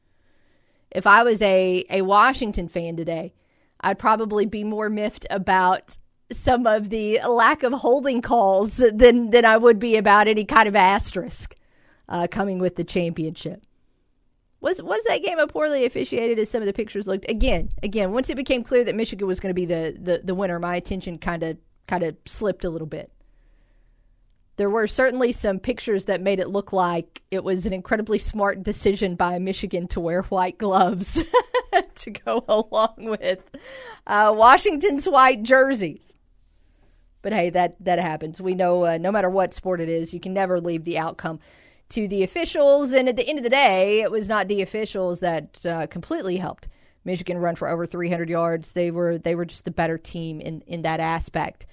If I was a Washington fan today, I'd probably be more miffed about some of the lack of holding calls than I would be about any kind of asterisk coming with the championship. Was that game a poorly officiated as some of the pictures looked? Again, once it became clear that Michigan was going to be the winner, my attention kind of slipped a little bit. There were certainly some pictures that made it look like it was an incredibly smart decision by Michigan to wear white gloves to go along with Washington's white jerseys. But hey, that happens. We know no matter what sport it is, you can never leave the outcome to the officials, and at the end of the day, it was not the officials that completely helped Michigan run for over 300 yards. They were just the better team in that aspect,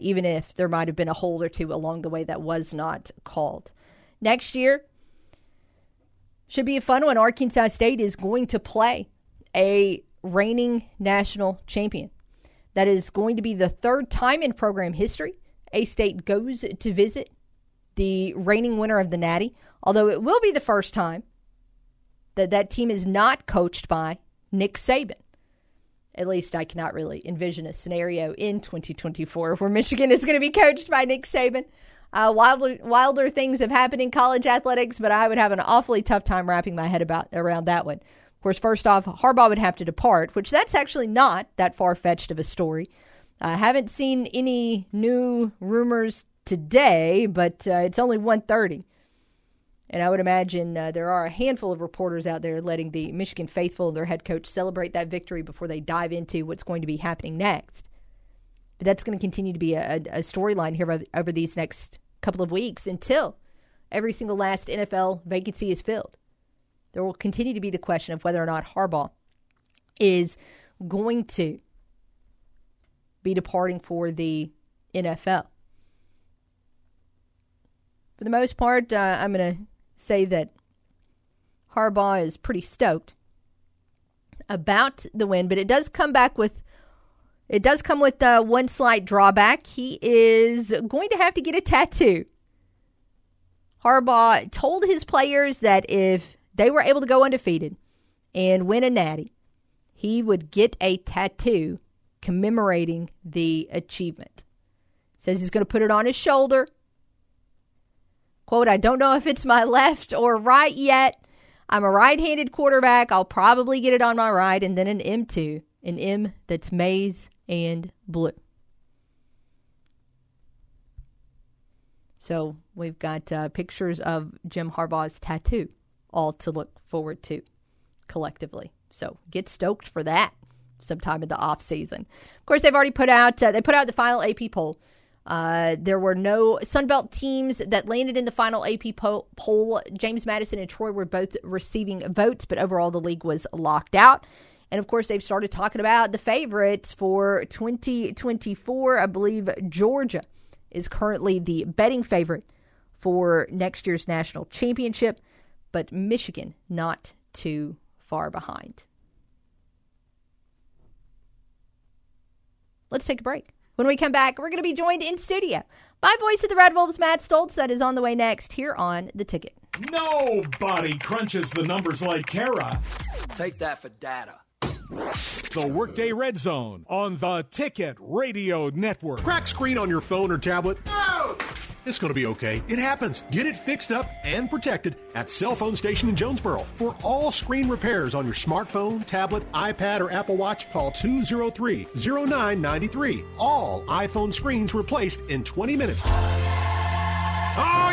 even if there might have been a hold or two along the way that was not called. Next year should be a fun one. Arkansas State is going to play a reigning national champion. That is going to be the third time in program history A-State goes to visit the reigning winner of the Natty, although it will be the first time that team is not coached by Nick Saban. At least I cannot really envision a scenario in 2024 where Michigan is going to be coached by Nick Saban. Wilder things have happened in college athletics, but I would have an awfully tough time wrapping my head around that one. Of course, first off, Harbaugh would have to depart, which that's actually not that far-fetched of a story. I haven't seen any new rumors today, but it's only 1:30. And I would imagine there are a handful of reporters out there letting the Michigan faithful and their head coach celebrate that victory before they dive into what's going to be happening next. But that's going to continue to be a storyline here over these next couple of weeks until every single last NFL vacancy is filled. There will continue to be the question of whether or not Harbaugh is going to be departing for the NFL. For the most part, I'm going to say that Harbaugh is pretty stoked about the win, but it does come back with one slight drawback. He is going to have to get a tattoo. Harbaugh told his players that if they were able to go undefeated and win a natty, he would get a tattoo commemorating the achievement. Says he's going to put it on his shoulder. Quote, I don't know if it's my left or right yet. I'm a right-handed quarterback. I'll probably get it on my right. And then an M2, an M that's maize and blue. So we've got pictures of Jim Harbaugh's tattoo, all to look forward to collectively. So get stoked for that sometime in the off season. Of course, they've already put out the final AP poll. There were no Sunbelt teams that landed in the final AP poll. James Madison and Troy were both receiving votes, but overall the league was locked out. And of course, they've started talking about the favorites for 2024. I believe Georgia is currently the betting favorite for next year's national championship, but Michigan not too far behind. Let's take a break. When we come back, we're going to be joined in studio by voice of the Red Wolves, Matt Stoltz. That is on the way next here on The Ticket. Nobody crunches the numbers like Cara. Take that for data. The Workday Red Zone on The Ticket Radio Network. Crack screen on your phone or tablet. No! It's going to be okay. It happens. Get it fixed up and protected at Cell Phone Station in Jonesboro. For all screen repairs on your smartphone, tablet, iPad, or Apple Watch, call 203-0993. All iPhone screens replaced in 20 minutes. Oh,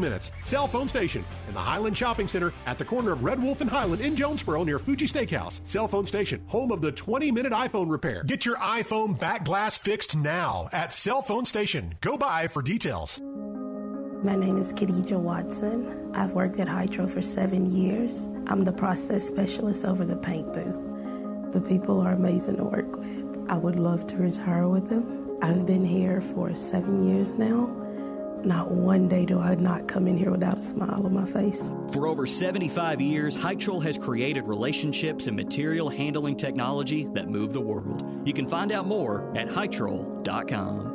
minutes. Cell Phone Station in the Highland Shopping Center at the corner of Red Wolf and Highland in Jonesboro near Fuji Steakhouse. Cell Phone Station, home of the 20-minute iPhone repair. Get your iPhone back glass fixed now at Cell Phone Station. Go by for details. My name is Khadija Watson. I've worked at Hydro for 7 years. I'm the process specialist over the paint booth. The people are amazing to work with. I would love to retire with them. I've been here for 7 years now. Not one day do I not come in here without a smile on my face. For over 75 years, Hytrol has created relationships and material handling technology that move the world. You can find out more at Hytrol.com.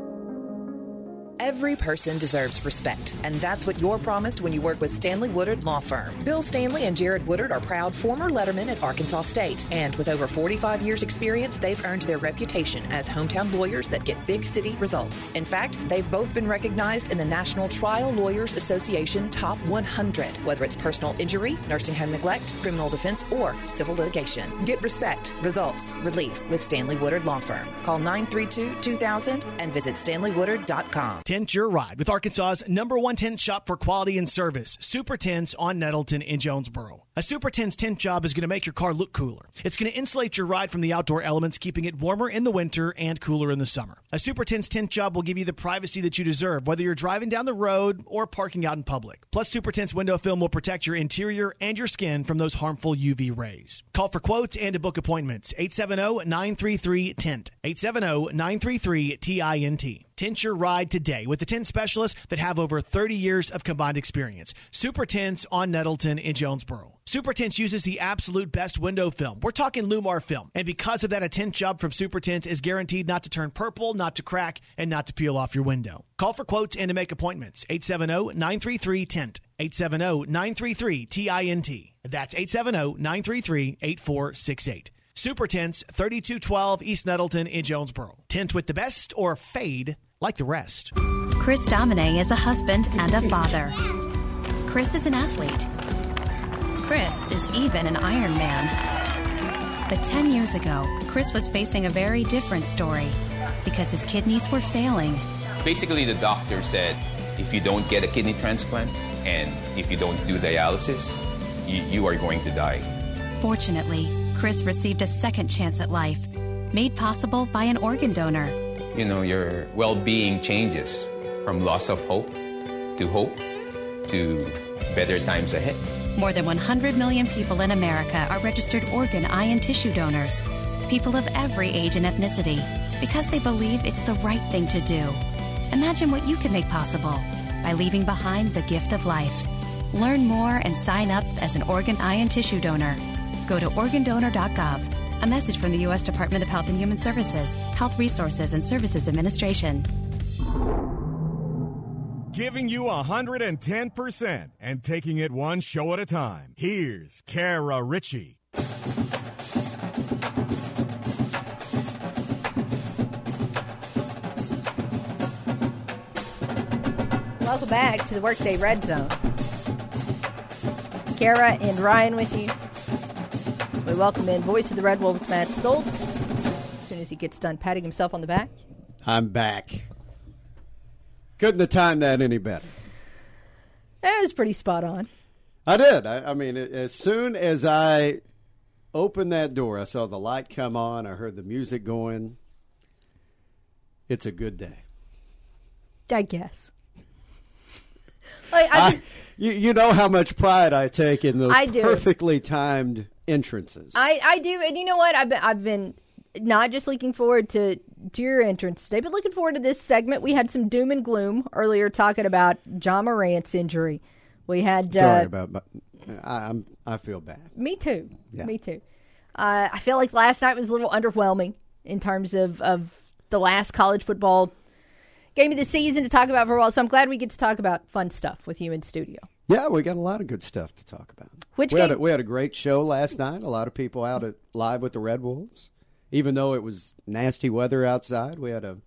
Every person deserves respect, and that's what you're promised when you work with Stanley Woodard Law Firm. Bill Stanley and Jared Woodard are proud former lettermen at Arkansas State, and with over 45 years' experience, they've earned their reputation as hometown lawyers that get big city results. In fact, they've both been recognized in the National Trial Lawyers Association Top 100, whether it's personal injury, nursing home neglect, criminal defense, or civil litigation. Get respect, results, relief with Stanley Woodard Law Firm. Call 932-2000 and visit StanleyWoodard.com. Tent your ride with Arkansas's #1 tent shop for quality and service, Super Tents on Nettleton in Jonesboro. A Super Tents tent job is going to make your car look cooler. It's going to insulate your ride from the outdoor elements, keeping it warmer in the winter and cooler in the summer. A Super Tents tent job will give you the privacy that you deserve, whether you're driving down the road or parking out in public. Plus, Super Tents window film will protect your interior and your skin from those harmful UV rays. Call for quotes and to book appointments, 870-933-TENT, 870-933-TINT. Tent your ride today with the tent specialists that have over 30 years of combined experience. Super Tents on Nettleton in Jonesboro. Super Tents uses the absolute best window film. We're talking Lumar film. And because of that, a tent job from Super Tents is guaranteed not to turn purple, not to crack, and not to peel off your window. Call for quotes and to make appointments. 870-933-TENT. 870-933-TINT. That's 870-933-8468. Super Tents, 3212 East Nettleton in Jonesboro. Tent with the best or fade like the rest. Chris Domine is a husband and a father. Chris is an athlete. Chris is even an Ironman. But 10 years ago, Chris was facing a very different story because his kidneys were failing. Basically, the doctor said, if you don't get a kidney transplant and if you don't do dialysis, you are going to die. Fortunately, Chris received a second chance at life, made possible by an organ donor. You know, your well-being changes from loss of hope to better times ahead. More than 100 million people in America are registered organ, eye, and tissue donors. People of every age and ethnicity, because they believe it's the right thing to do. Imagine what you can make possible by leaving behind the gift of life. Learn more and sign up as an organ, eye, and tissue donor. Go to organdonor.gov. A message from the U.S. Department of Health and Human Services, Health Resources and Services Administration. Giving you 110% and taking it one show at a time. Here's Cara Ritchie. Welcome back to the Workday Red Zone. Cara and Ryan with you. We welcome in voice of the Red Wolves, Matt Stoltz. As soon as he gets done patting himself on the back. I'm back. Couldn't have timed that any better. That was pretty spot on. I did. I mean, as soon as I opened that door, I saw the light come on. I heard the music going. It's a good day. I guess. Like, you know how much pride I take in those perfectly timed entrances. I do. And you know what? I've been not just looking forward to your entrance today, but looking forward to this segment. We had some doom and gloom earlier talking about Ja Morant's injury. We had... Sorry about... But I feel bad. Me too. Yeah. Me too. I feel like last night was a little underwhelming in terms of the last college football game of the season to talk about for a while, so I'm glad we get to talk about fun stuff with you in studio. Yeah, we got a lot of good stuff to talk about. We had a great show last night. A lot of people out at Live with the Red Wolves. Even though it was nasty weather outside, we had a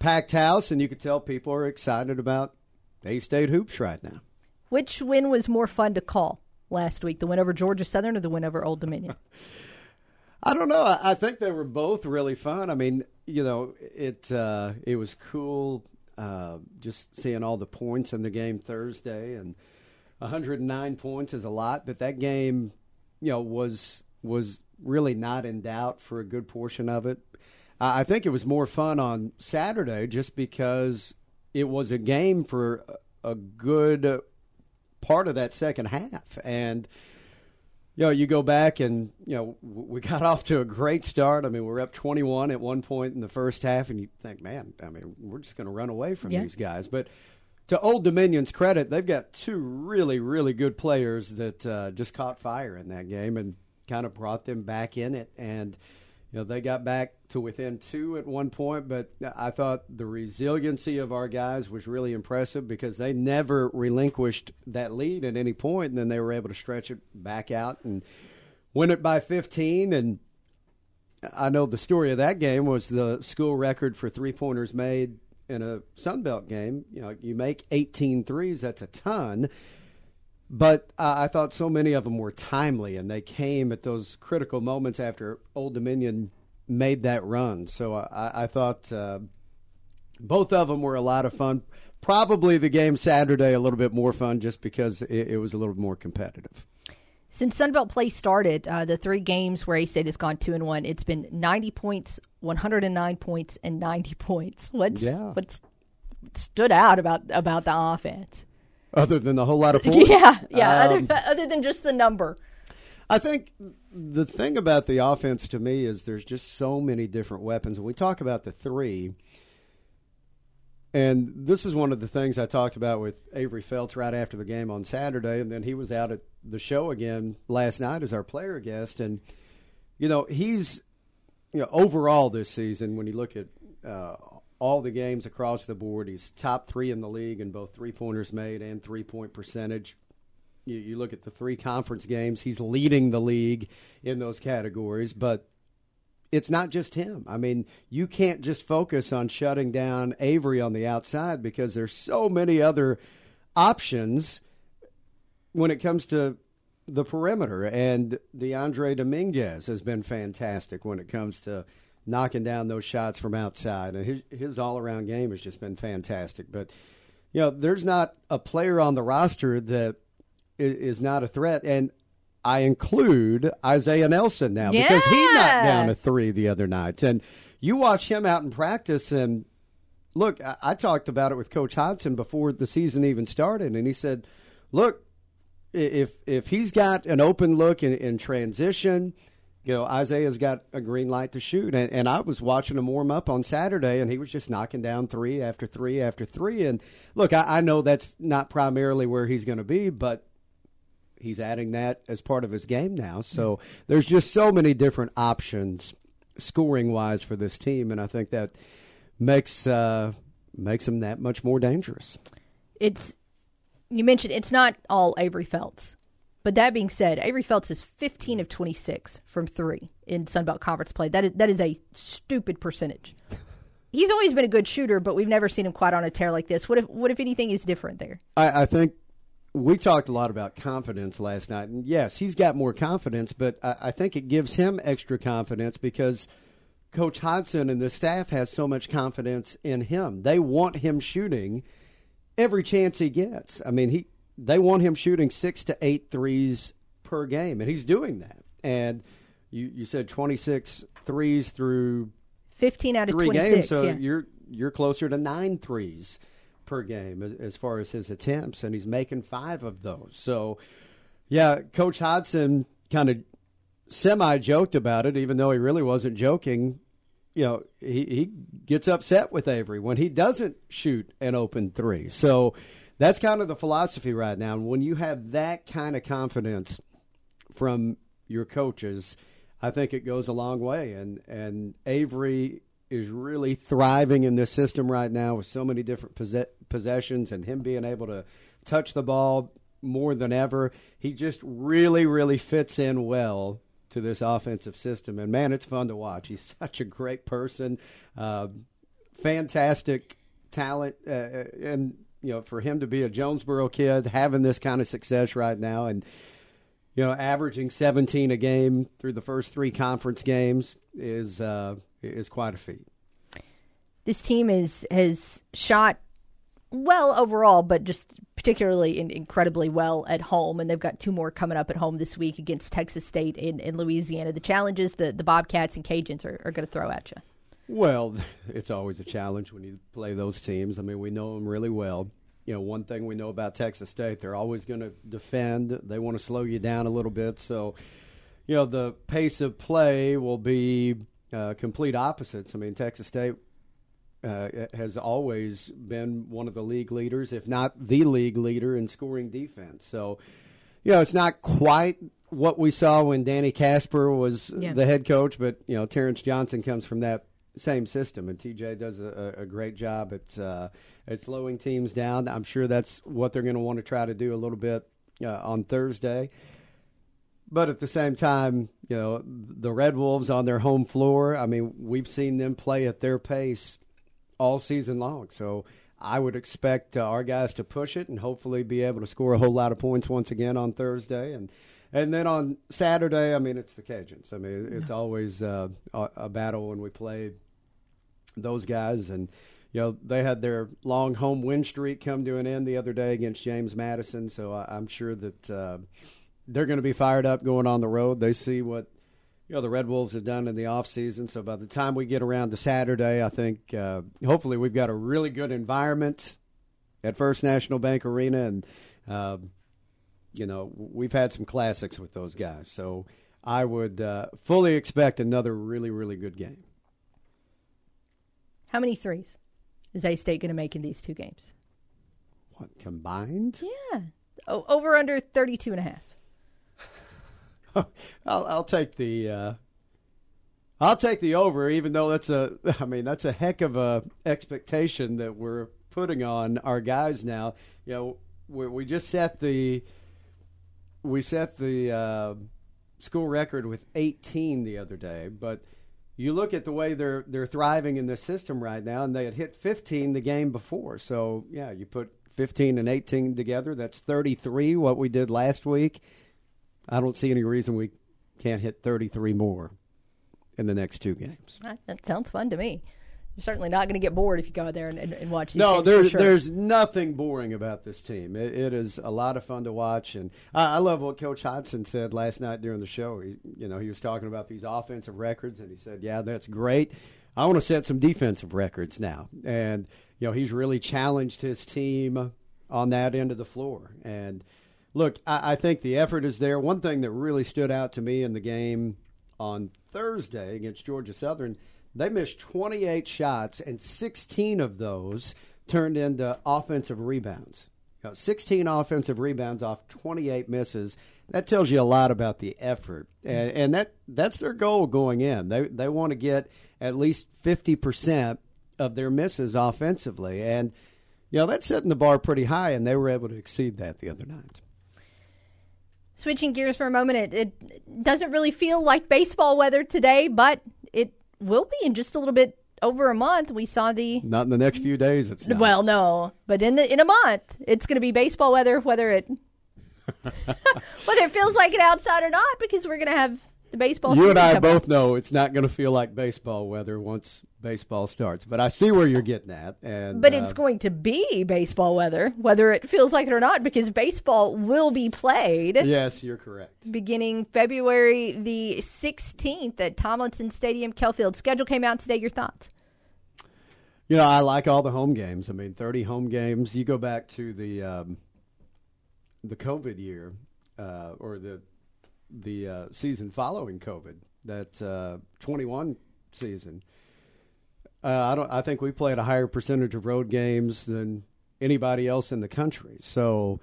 packed house, and you could tell people are excited about A-State hoops right now. Which win was more fun to call last week, the win over Georgia Southern or the win over Old Dominion? I don't know. I think they were both really fun. I mean, you know, it was cool just seeing all the points in the game Thursday, and 109 points is a lot, but that game, you know, was really not in doubt for a good portion of it. I think it was more fun on Saturday just because it was a game for a good part of that second half. And, you know, you go back and, you know, we got off to a great start. I mean, we were up 21 at one point in the first half, and you think, man, I mean, we're just going to run away from these guys. But to Old Dominion's credit, they've got two really, really good players that just caught fire in that game and kind of brought them back in it, and you know they got back to within two at one point, but I thought the resiliency of our guys was really impressive because they never relinquished that lead at any point, and then they were able to stretch it back out and win it by 15. And I know the story of that game was the school record for three-pointers made in a Sunbelt game. You know, you make 18 threes, that's a ton. But I thought so many of them were timely, and they came at those critical moments after Old Dominion made that run. So I thought both of them were a lot of fun. Probably the game Saturday a little bit more fun just because it was a little more competitive. Since Sunbelt play started, the three games where A-State has gone 2-1, it's been 90 points, 109 points, and 90 points. What's stood out about the offense? Other than the whole lot of points? Yeah, other than just the number. I think the thing about the offense to me is there's just so many different weapons. When we talk about the three, And this is one of the things I talked about with Avery Feltz right after the game on Saturday, and then he was out at the show again last night as our player guest. And, you know, he's, you know, overall this season, when you look at all the games across the board, he's top three in the league in both three-pointers made and three-point percentage. You look at the three conference games, he's leading the league in those categories, but it's not just him. I mean, you can't just focus on shutting down Avery on the outside because there's so many other options when it comes to the perimeter. And DeAndre Dominguez has been fantastic when it comes to knocking down those shots from outside. And his all-around game has just been fantastic. But, you know, there's not a player on the roster that is not a threat. And I include Isaiah Nelson now because he knocked down a three the other night. And you watch him out in practice, and look, I talked about it with Coach Hodson before the season even started, and he said, look, if he's got an open look in transition, you know, Isaiah's got a green light to shoot. And I was watching him warm up on Saturday, and he was just knocking down three after three after three. And look, I know that's not primarily where he's going to be, but he's adding that as part of his game now. So there's just so many different options scoring-wise for this team, and I think that makes him that much more dangerous. You mentioned it's not all Avery Feltz, but that being said, Avery Feltz is 15 of 26 from three in Sunbelt Conference play. That is a stupid percentage. He's always been a good shooter, but we've never seen him quite on a tear like this. What if anything is different there? I think we talked a lot about confidence last night, and yes, he's got more confidence, but I think it gives him extra confidence because Coach Hodson and the staff has so much confidence in him. They want him shooting every chance he gets. I mean, they want him shooting 6 to 8 threes per game, and he's doing that. And you said 26 threes through 15 out of 26 games, so you're closer to 9 threes per game as far as his attempts, and he's making 5 of those. So, yeah, Coach Hodson kind of semi-joked about it, even though he really wasn't joking. You know, he gets upset with Avery when he doesn't shoot an open three. So that's kind of the philosophy right now. And when you have that kind of confidence from your coaches, I think it goes a long way. And Avery is really thriving in this system right now with so many different possessions and him being able to touch the ball more than ever. He just really, really fits in well to this offensive system. And, man, it's fun to watch. He's such a great person, fantastic talent. And, you know, for him to be a Jonesboro kid, having this kind of success right now and, you know, averaging 17 a game through the first 3 conference games is quite a feat. This team has shot well overall, but just particularly incredibly well at home, and they've got 2 more coming up at home this week against Texas State and Louisiana. The challenges the Bobcats and Cajuns are going to throw at you. Well, it's always a challenge when you play those teams. I mean, we know them really well. You know, one thing we know about Texas State, they're always going to defend. They want to slow you down a little bit. So, you know, the pace of play will be complete opposites. I mean, Texas State has always been one of the league leaders, if not the league leader, in scoring defense. So, you know, it's not quite what we saw when Danny Casper was the head coach, but, you know, Terrence Johnson comes from that same system, and TJ does a great job at slowing teams down. I'm sure that's what they're going to want to try to do a little bit on Thursday. But at the same time, you know, the Red Wolves on their home floor, I mean, we've seen them play at their pace all season long. So I would expect our guys to push it and hopefully be able to score a whole lot of points once again on Thursday. And then on Saturday, I mean, it's the Cajuns. I mean, it's always a battle when we play those guys. And, you know, they had their long home win streak come to an end the other day against James Madison. So I'm sure that they're going to be fired up going on the road. They see what, you know, the Red Wolves have done in the offseason. So by the time we get around to Saturday, I think hopefully we've got a really good environment at First National Bank Arena. And, you know, we've had some classics with those guys. So I would fully expect another really, really good game. How many threes? is A-State going to make in these two games? What, combined? Yeah. Over under 32.5. I'll take the over, even though that's a heck of a expectation that we're putting on our guys now. You know, we just set the school record with 18 the other day, but you look at the way they're thriving in the system right now, and they had hit 15 the game before. So yeah, you put 15 and 18 together, that's 33. What we did last week. I don't see any reason we can't hit 33 more in the next two games. That sounds fun to me. You're certainly not going to get bored if you go out there and watch these games. No, there's nothing boring about this team. It is a lot of fun to watch. And I love what Coach Hodson said last night during the show. He was talking about these offensive records, and he said, yeah, that's great. I want to set some defensive records now. And, he's really challenged his team on that end of the floor. And look, I think the effort is there. One thing that really stood out to me in the game on Thursday against Georgia Southern, they missed 28 shots, and 16 of those turned into offensive rebounds. 16 offensive rebounds off 28 misses. That tells you a lot about the effort. And that's their goal going in. They want to get at least 50% of their misses offensively. And, that's setting the bar pretty high, and they were able to exceed that the other night. Switching gears for a moment, it doesn't really feel like baseball weather today, but it will be in just a little bit over a month. We saw not in the next few days. It's not. Well, no, but in a month, it's going to be baseball weather, whether it feels like it outside or not, because we're going to have the baseball. You and I both know it's not going to feel like baseball weather once baseball starts. But I see where you're getting at. But it's going to be baseball weather, whether it feels like it or not, because baseball will be played. Yes, you're correct. Beginning February the 16th at Tomlinson Stadium, Kelfield. Schedule came out today. Your thoughts? I like all the home games. 30 home games. You go back to the COVID year or the season following COVID, that 21 season. I think we played a higher percentage of road games than anybody else in the country. So,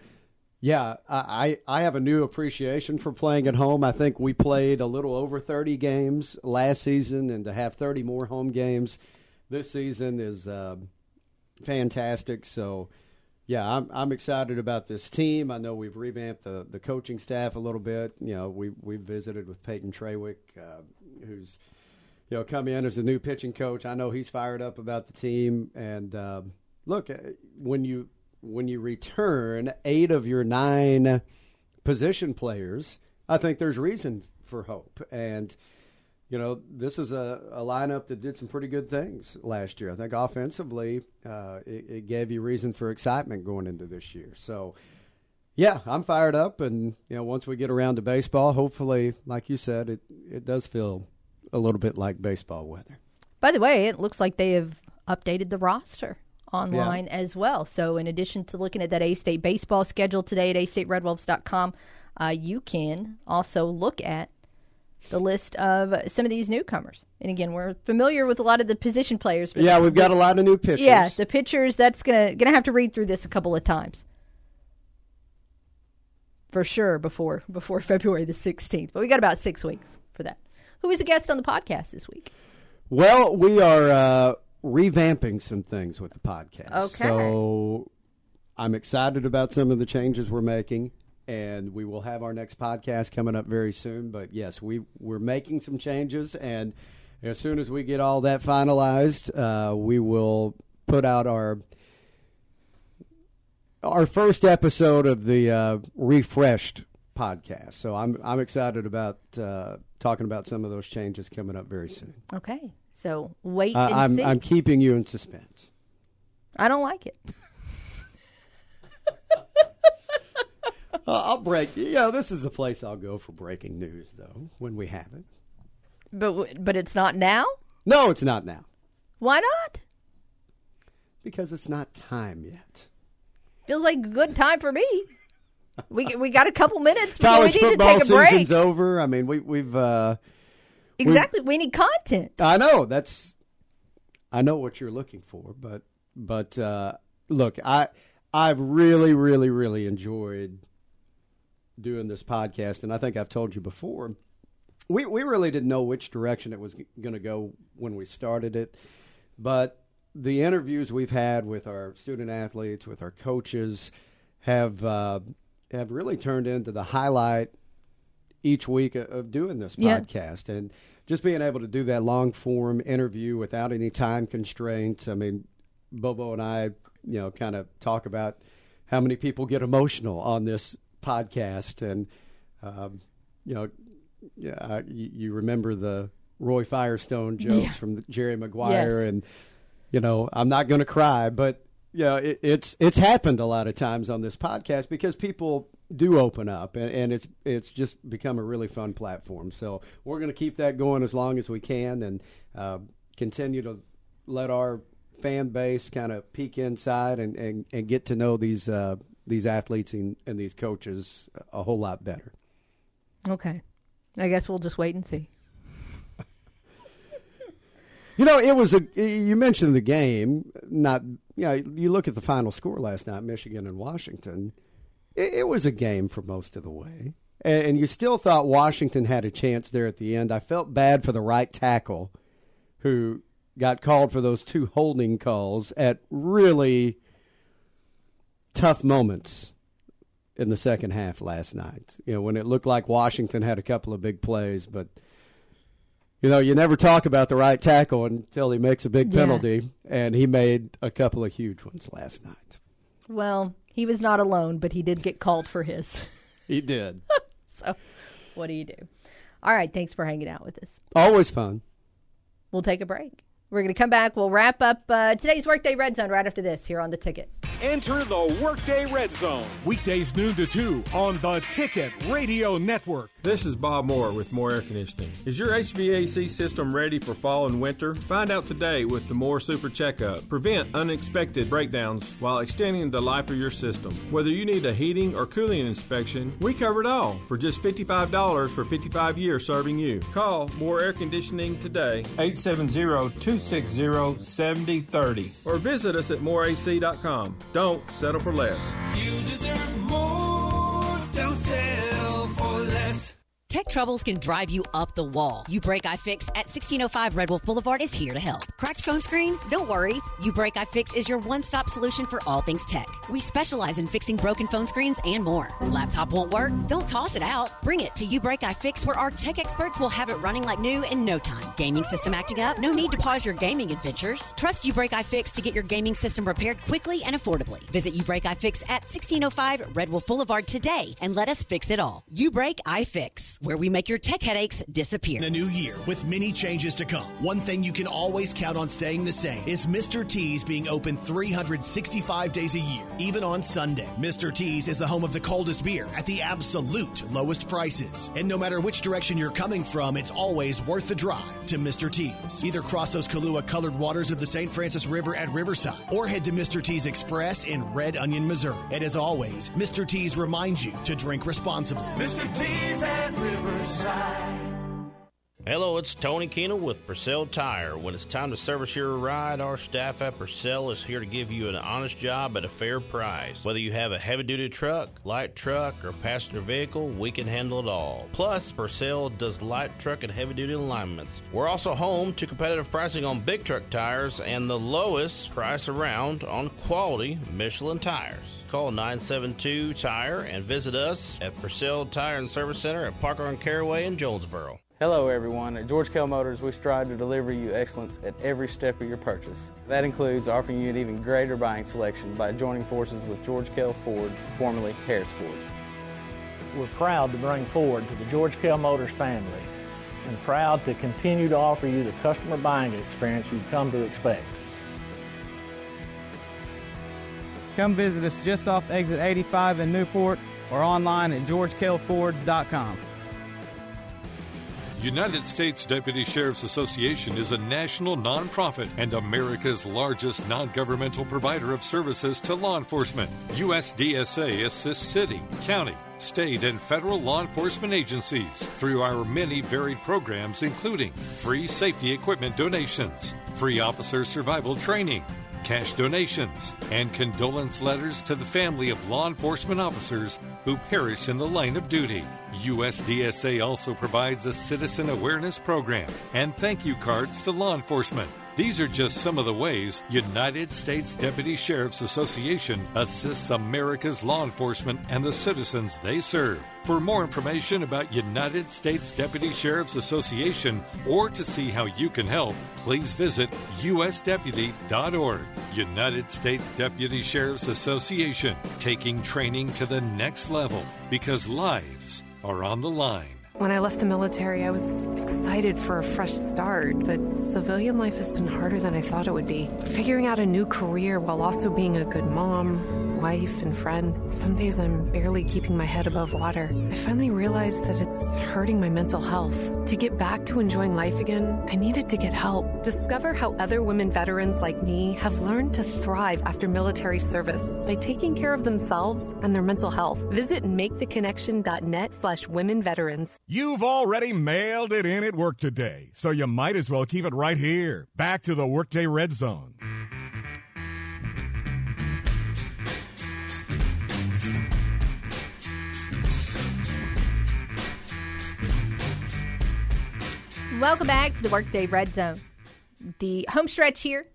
yeah, I have a new appreciation for playing at home. I think we played a little over 30 games last season, and to have 30 more home games this season is fantastic. So, yeah, I'm excited about this team. I know we've revamped the coaching staff a little bit. We visited with Peyton Trawick, who's come in as a new pitching coach. I know he's fired up about the team. And look, when you return 8 of your 9 position players, I think there's reason for hope. And this is a lineup that did some pretty good things last year. I think offensively, it gave you reason for excitement going into this year. So, yeah, I'm fired up. And, once we get around to baseball, hopefully, like you said, it does feel a little bit like baseball weather. By the way, it looks like they have updated the roster online as well. So, in addition to looking at that A-State baseball schedule today at astateredwolves.com, you can also look at the list of some of these newcomers. And again, we're familiar with a lot of the position players. But yeah, we've got a lot of new pitchers. Yeah, the pitchers, that's gonna have to read through this a couple of times for sure before February the 16th. But we got about 6 weeks for that. Who is a guest on the podcast this week? Well, we are revamping some things with the podcast. Okay. So I'm excited about some of the changes we're making. And we will have our next podcast coming up very soon. But, yes, we're making some changes. And as soon as we get all that finalized, we will put out our first episode of the refreshed podcast. So I'm excited about talking about some of those changes coming up very soon. Okay. So wait and see. I'm keeping you in suspense. I don't like it. I'll break. This is the place I'll go for breaking news, though, when we have it. But it's not now? No, it's not now. Why not? Because it's not time yet. Feels like a good time for me. We got a couple minutes. College we need football to take a break. Season's over. We've exactly. We need content. I know what you're looking for, but. But look, I've really, really, really enjoyed doing this podcast, and I think I've told you before, we really didn't know which direction it was going to go when we started it, but the interviews we've had with our student athletes, with our coaches, have really turned into the highlight each week of doing this podcast, and just being able to do that long-form interview without any time constraints. I mean, Bobo and I, you know, kind of talk about how many people get emotional on this podcast, and you know, you remember the Roy Firestone jokes from Jerry Maguire, and you know, I'm not going to cry, but you know, it's happened a lot of times on this podcast because people do open up, and it's just become a really fun platform. So we're going to keep that going as long as we can, and continue to let our fan base kind of peek inside and get to know these athletes and these coaches a whole lot better. Okay. I guess we'll just wait and see. You know, it was you mentioned the game, not, you know, you look at the final score last night, Michigan and Washington, it was a game for most of the way. And you still thought Washington had a chance there at the end. I felt bad for the right tackle who got called for those two holding calls at really tough moments in the second half last night. You know, when it looked like Washington had a couple of big plays, but you know, you never talk about the right tackle until he makes a big penalty, and he made a couple of huge ones last night. Well, he was not alone, but he did get called for his. He did. So, what do you do? All right, thanks for hanging out with us. Always fun. We'll take a break. We're going to come back. We'll wrap up today's Workday Red Zone right after this here on The Ticket. Enter the Workday Red Zone. Weekdays noon to 2 on the Ticket Radio Network. This is Bob Moore with Moore Air Conditioning. Is your HVAC system ready for fall and winter? Find out today with the Moore Super Checkup. Prevent unexpected breakdowns while extending the life of your system. Whether you need a heating or cooling inspection, we cover it all for just $55 for 55 years serving you. Call Moore Air Conditioning today, 870-260-7030. Or visit us at mooreac.com. Don't settle for less. You deserve more. Don't settle for less. Tech troubles can drive you up the wall. U-Break iFix at 1605 Red Wolf Boulevard is here to help. Cracked phone screen? Don't worry. U-Break iFix is your one-stop solution for all things tech. We specialize in fixing broken phone screens and more. Laptop won't work? Don't toss it out. Bring it to U-Break iFix, where our tech experts will have it running like new in no time. Gaming system acting up? No need to pause your gaming adventures. Trust U-Break iFix to get your gaming system repaired quickly and affordably. Visit U-Break iFix at 1605 Red Wolf Boulevard today and let us fix it all. U-Break iFix, where we make your tech headaches disappear. The new year, with many changes to come, one thing you can always count on staying the same is Mr. T's being open 365 days a year, even on Sunday. Mr. T's is the home of the coldest beer at the absolute lowest prices. And no matter which direction you're coming from, it's always worth the drive to Mr. T's. Either cross those Kahlua-colored waters of the St. Francis River at Riverside or head to Mr. T's Express in Red Onion, Missouri. And as always, Mr. T's reminds you to drink responsibly. Mr. T's at Riverside. Hello, it's Tony Kena with Purcell Tire. When it's time to service your ride, our staff at Purcell is here to give you an honest job at a fair price. Whether you have a heavy-duty truck, light truck, or passenger vehicle, we can handle it all. Plus, Purcell does light truck and heavy-duty alignments. We're also home to competitive pricing on big truck tires and the lowest price around on quality Michelin tires. Call 972-TIRE and visit us at Purcell Tire and Service Center at Parker and Caraway in Jonesboro. Hello everyone, at George Kell Motors we strive to deliver you excellence at every step of your purchase. That includes offering you an even greater buying selection by joining forces with George Kell Ford, formerly Harris Ford. We're proud to bring Ford to the George Kell Motors family and proud to continue to offer you the customer buying experience you've come to expect. Come visit us just off exit 85 in Newport or online at georgekellford.com. United States Deputy Sheriff's Association is a national nonprofit and America's largest non-governmental provider of services to law enforcement. USDSA assists city, county, state, and federal law enforcement agencies through our many varied programs, including free safety equipment donations, free officer survival training, cash donations, and condolence letters to the family of law enforcement officers who perish in the line of duty. USDSA also provides a citizen awareness program and thank you cards to law enforcement. These are just some of the ways United States Deputy Sheriff's Association assists America's law enforcement and the citizens they serve. For more information about United States Deputy Sheriff's Association or to see how you can help, please visit usdeputy.org. United States Deputy Sheriff's Association, taking training to the next level because lives are on the line. When I left the military, I was excited for a fresh start, but civilian life has been harder than I thought it would be. Figuring out a new career while also being a good mom, wife, and friend. Some days I'm barely keeping my head above water. I finally realized that it's hurting my mental health. To get back to enjoying life again, I needed to get help. Discover how other women veterans like me have learned to thrive after military service by taking care of themselves and their mental health. Visit maketheconnection.net/womenveterans. You've already mailed it in at work today, so you might as well keep it right here. Back to the Workday Red Zone. Welcome back to the Workday Red Zone. The home stretch here.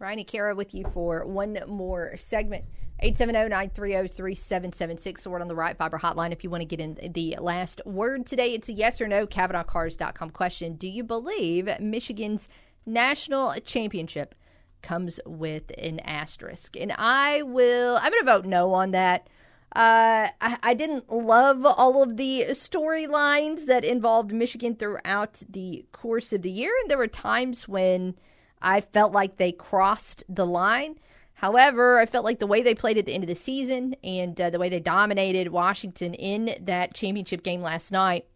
Ryan and Cara with you for one more segment. 870-930-3776, the word on the Riot Fiber Hotline. If you want to get in the last word today, it's a yes or no CavenaughCars.com question. Do you believe Michigan's national championship comes with an asterisk? And I'm going to vote no on that. I didn't love all of the storylines that involved Michigan throughout the course of the year. And there were times when I felt like they crossed the line. However, I felt like the way they played at the end of the season and the way they dominated Washington in that championship game last night,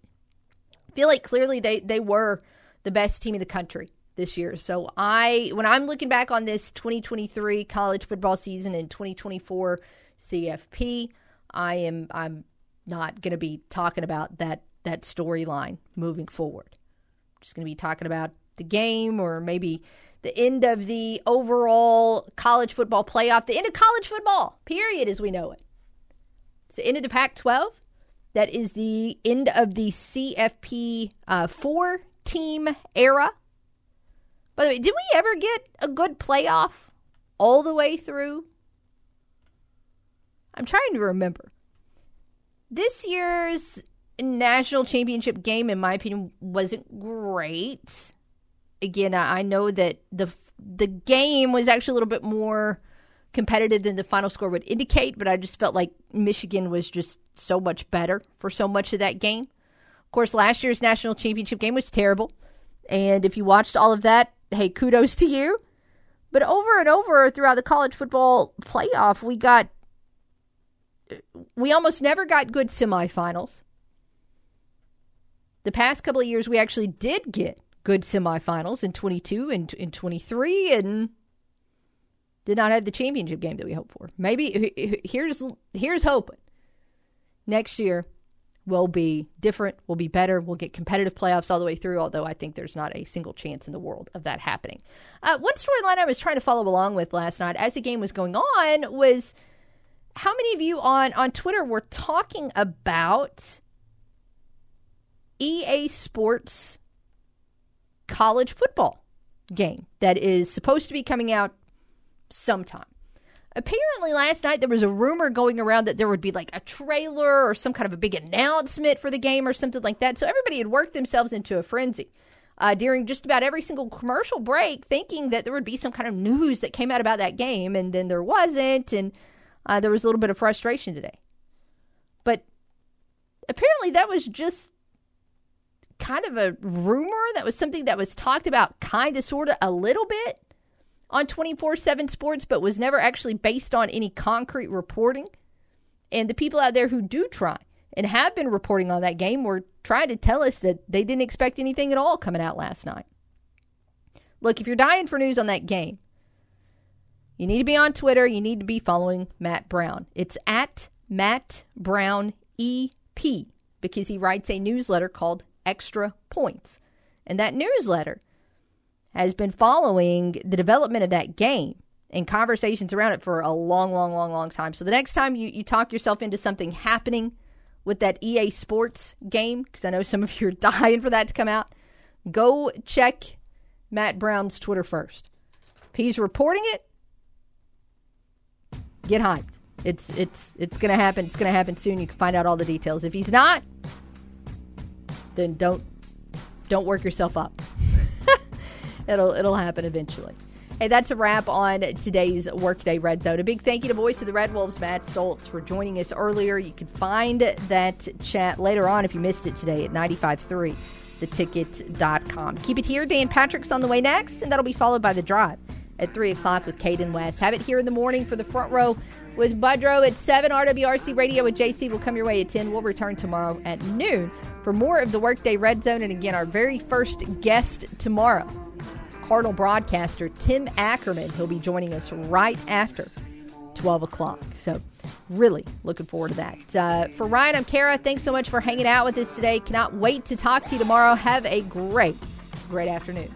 I feel like clearly they were the best team in the country this year. So when I'm looking back on this 2023 college football season and 2024 CFP, I'm not going to be talking about that storyline moving forward. I'm just going to be talking about the game or maybe the end of the overall college football playoff, the end of college football, period, as we know it. It's the end of the Pac-12. That is the end of the CFP four-team era. By the way, did we ever get a good playoff all the way through? I'm trying to remember. This year's national championship game, in my opinion, wasn't great. Again, I know that the game was actually a little bit more competitive than the final score would indicate, but I just felt like Michigan was just so much better for so much of that game. Of course, last year's national championship game was terrible, and if you watched all of that, hey, kudos to you. But over and over throughout the college football playoff, we almost never got good semifinals. The past couple of years, we actually did get good semifinals in 22 and in 23 and did not have the championship game that we hoped for. Maybe here's hoping. Next year will be different, will be better, we'll get competitive playoffs all the way through, although I think there's not a single chance in the world of that happening. One storyline I was trying to follow along with last night as the game was going on was how many of you on Twitter were talking about EA Sports college football game that is supposed to be coming out sometime. Apparently last night there was a rumor going around that there would be like a trailer or some kind of a big announcement for the game or something like that. So everybody had worked themselves into a frenzy during just about every single commercial break thinking that there would be some kind of news that came out about that game, and then there wasn't, and there was a little bit of frustration today. But apparently that was just kind of a rumor. That was something that was talked about kind of, sort of, a little bit on 24/7 Sports, but was never actually based on any concrete reporting. And the people out there who do try and have been reporting on that game were trying to tell us that they didn't expect anything at all coming out last night. Look, if you're dying for news on that game, you need to be on Twitter. You need to be following Matt Brown. It's at Matt Brown EP because he writes a newsletter called Extra Points. And that newsletter has been following the development of that game and conversations around it for a long time. So the next time you talk yourself into something happening with that EA Sports game, because I know some of you are dying for that to come out, go check Matt Brown's Twitter first. If he's reporting it, get hyped. It's going to happen. It's going to happen soon. You can find out all the details. If he's not, then don't work yourself up. It'll happen eventually. Hey, that's a wrap on today's Workday Red Zone. A big thank you to Voice of the Red Wolves, Matt Stoltz, for joining us earlier. You can find that chat later on if you missed it today at 953theticket.com. Keep it here. Dan Patrick's on the way next, and that'll be followed by The Drive at 3 o'clock with Caden West. Have it here in the morning for The Front Row with Budrow at 7. RWRC Radio with JC will come your way at 10. We'll return tomorrow at noon for more of the Workday Red Zone. And again, our very first guest tomorrow, Cardinal broadcaster Tim Ackerman. He'll be joining us right after 12 o'clock. So really looking forward to that. For Ryan, I'm Cara. Thanks so much for hanging out with us today. Cannot wait to talk to you tomorrow. Have a great afternoon.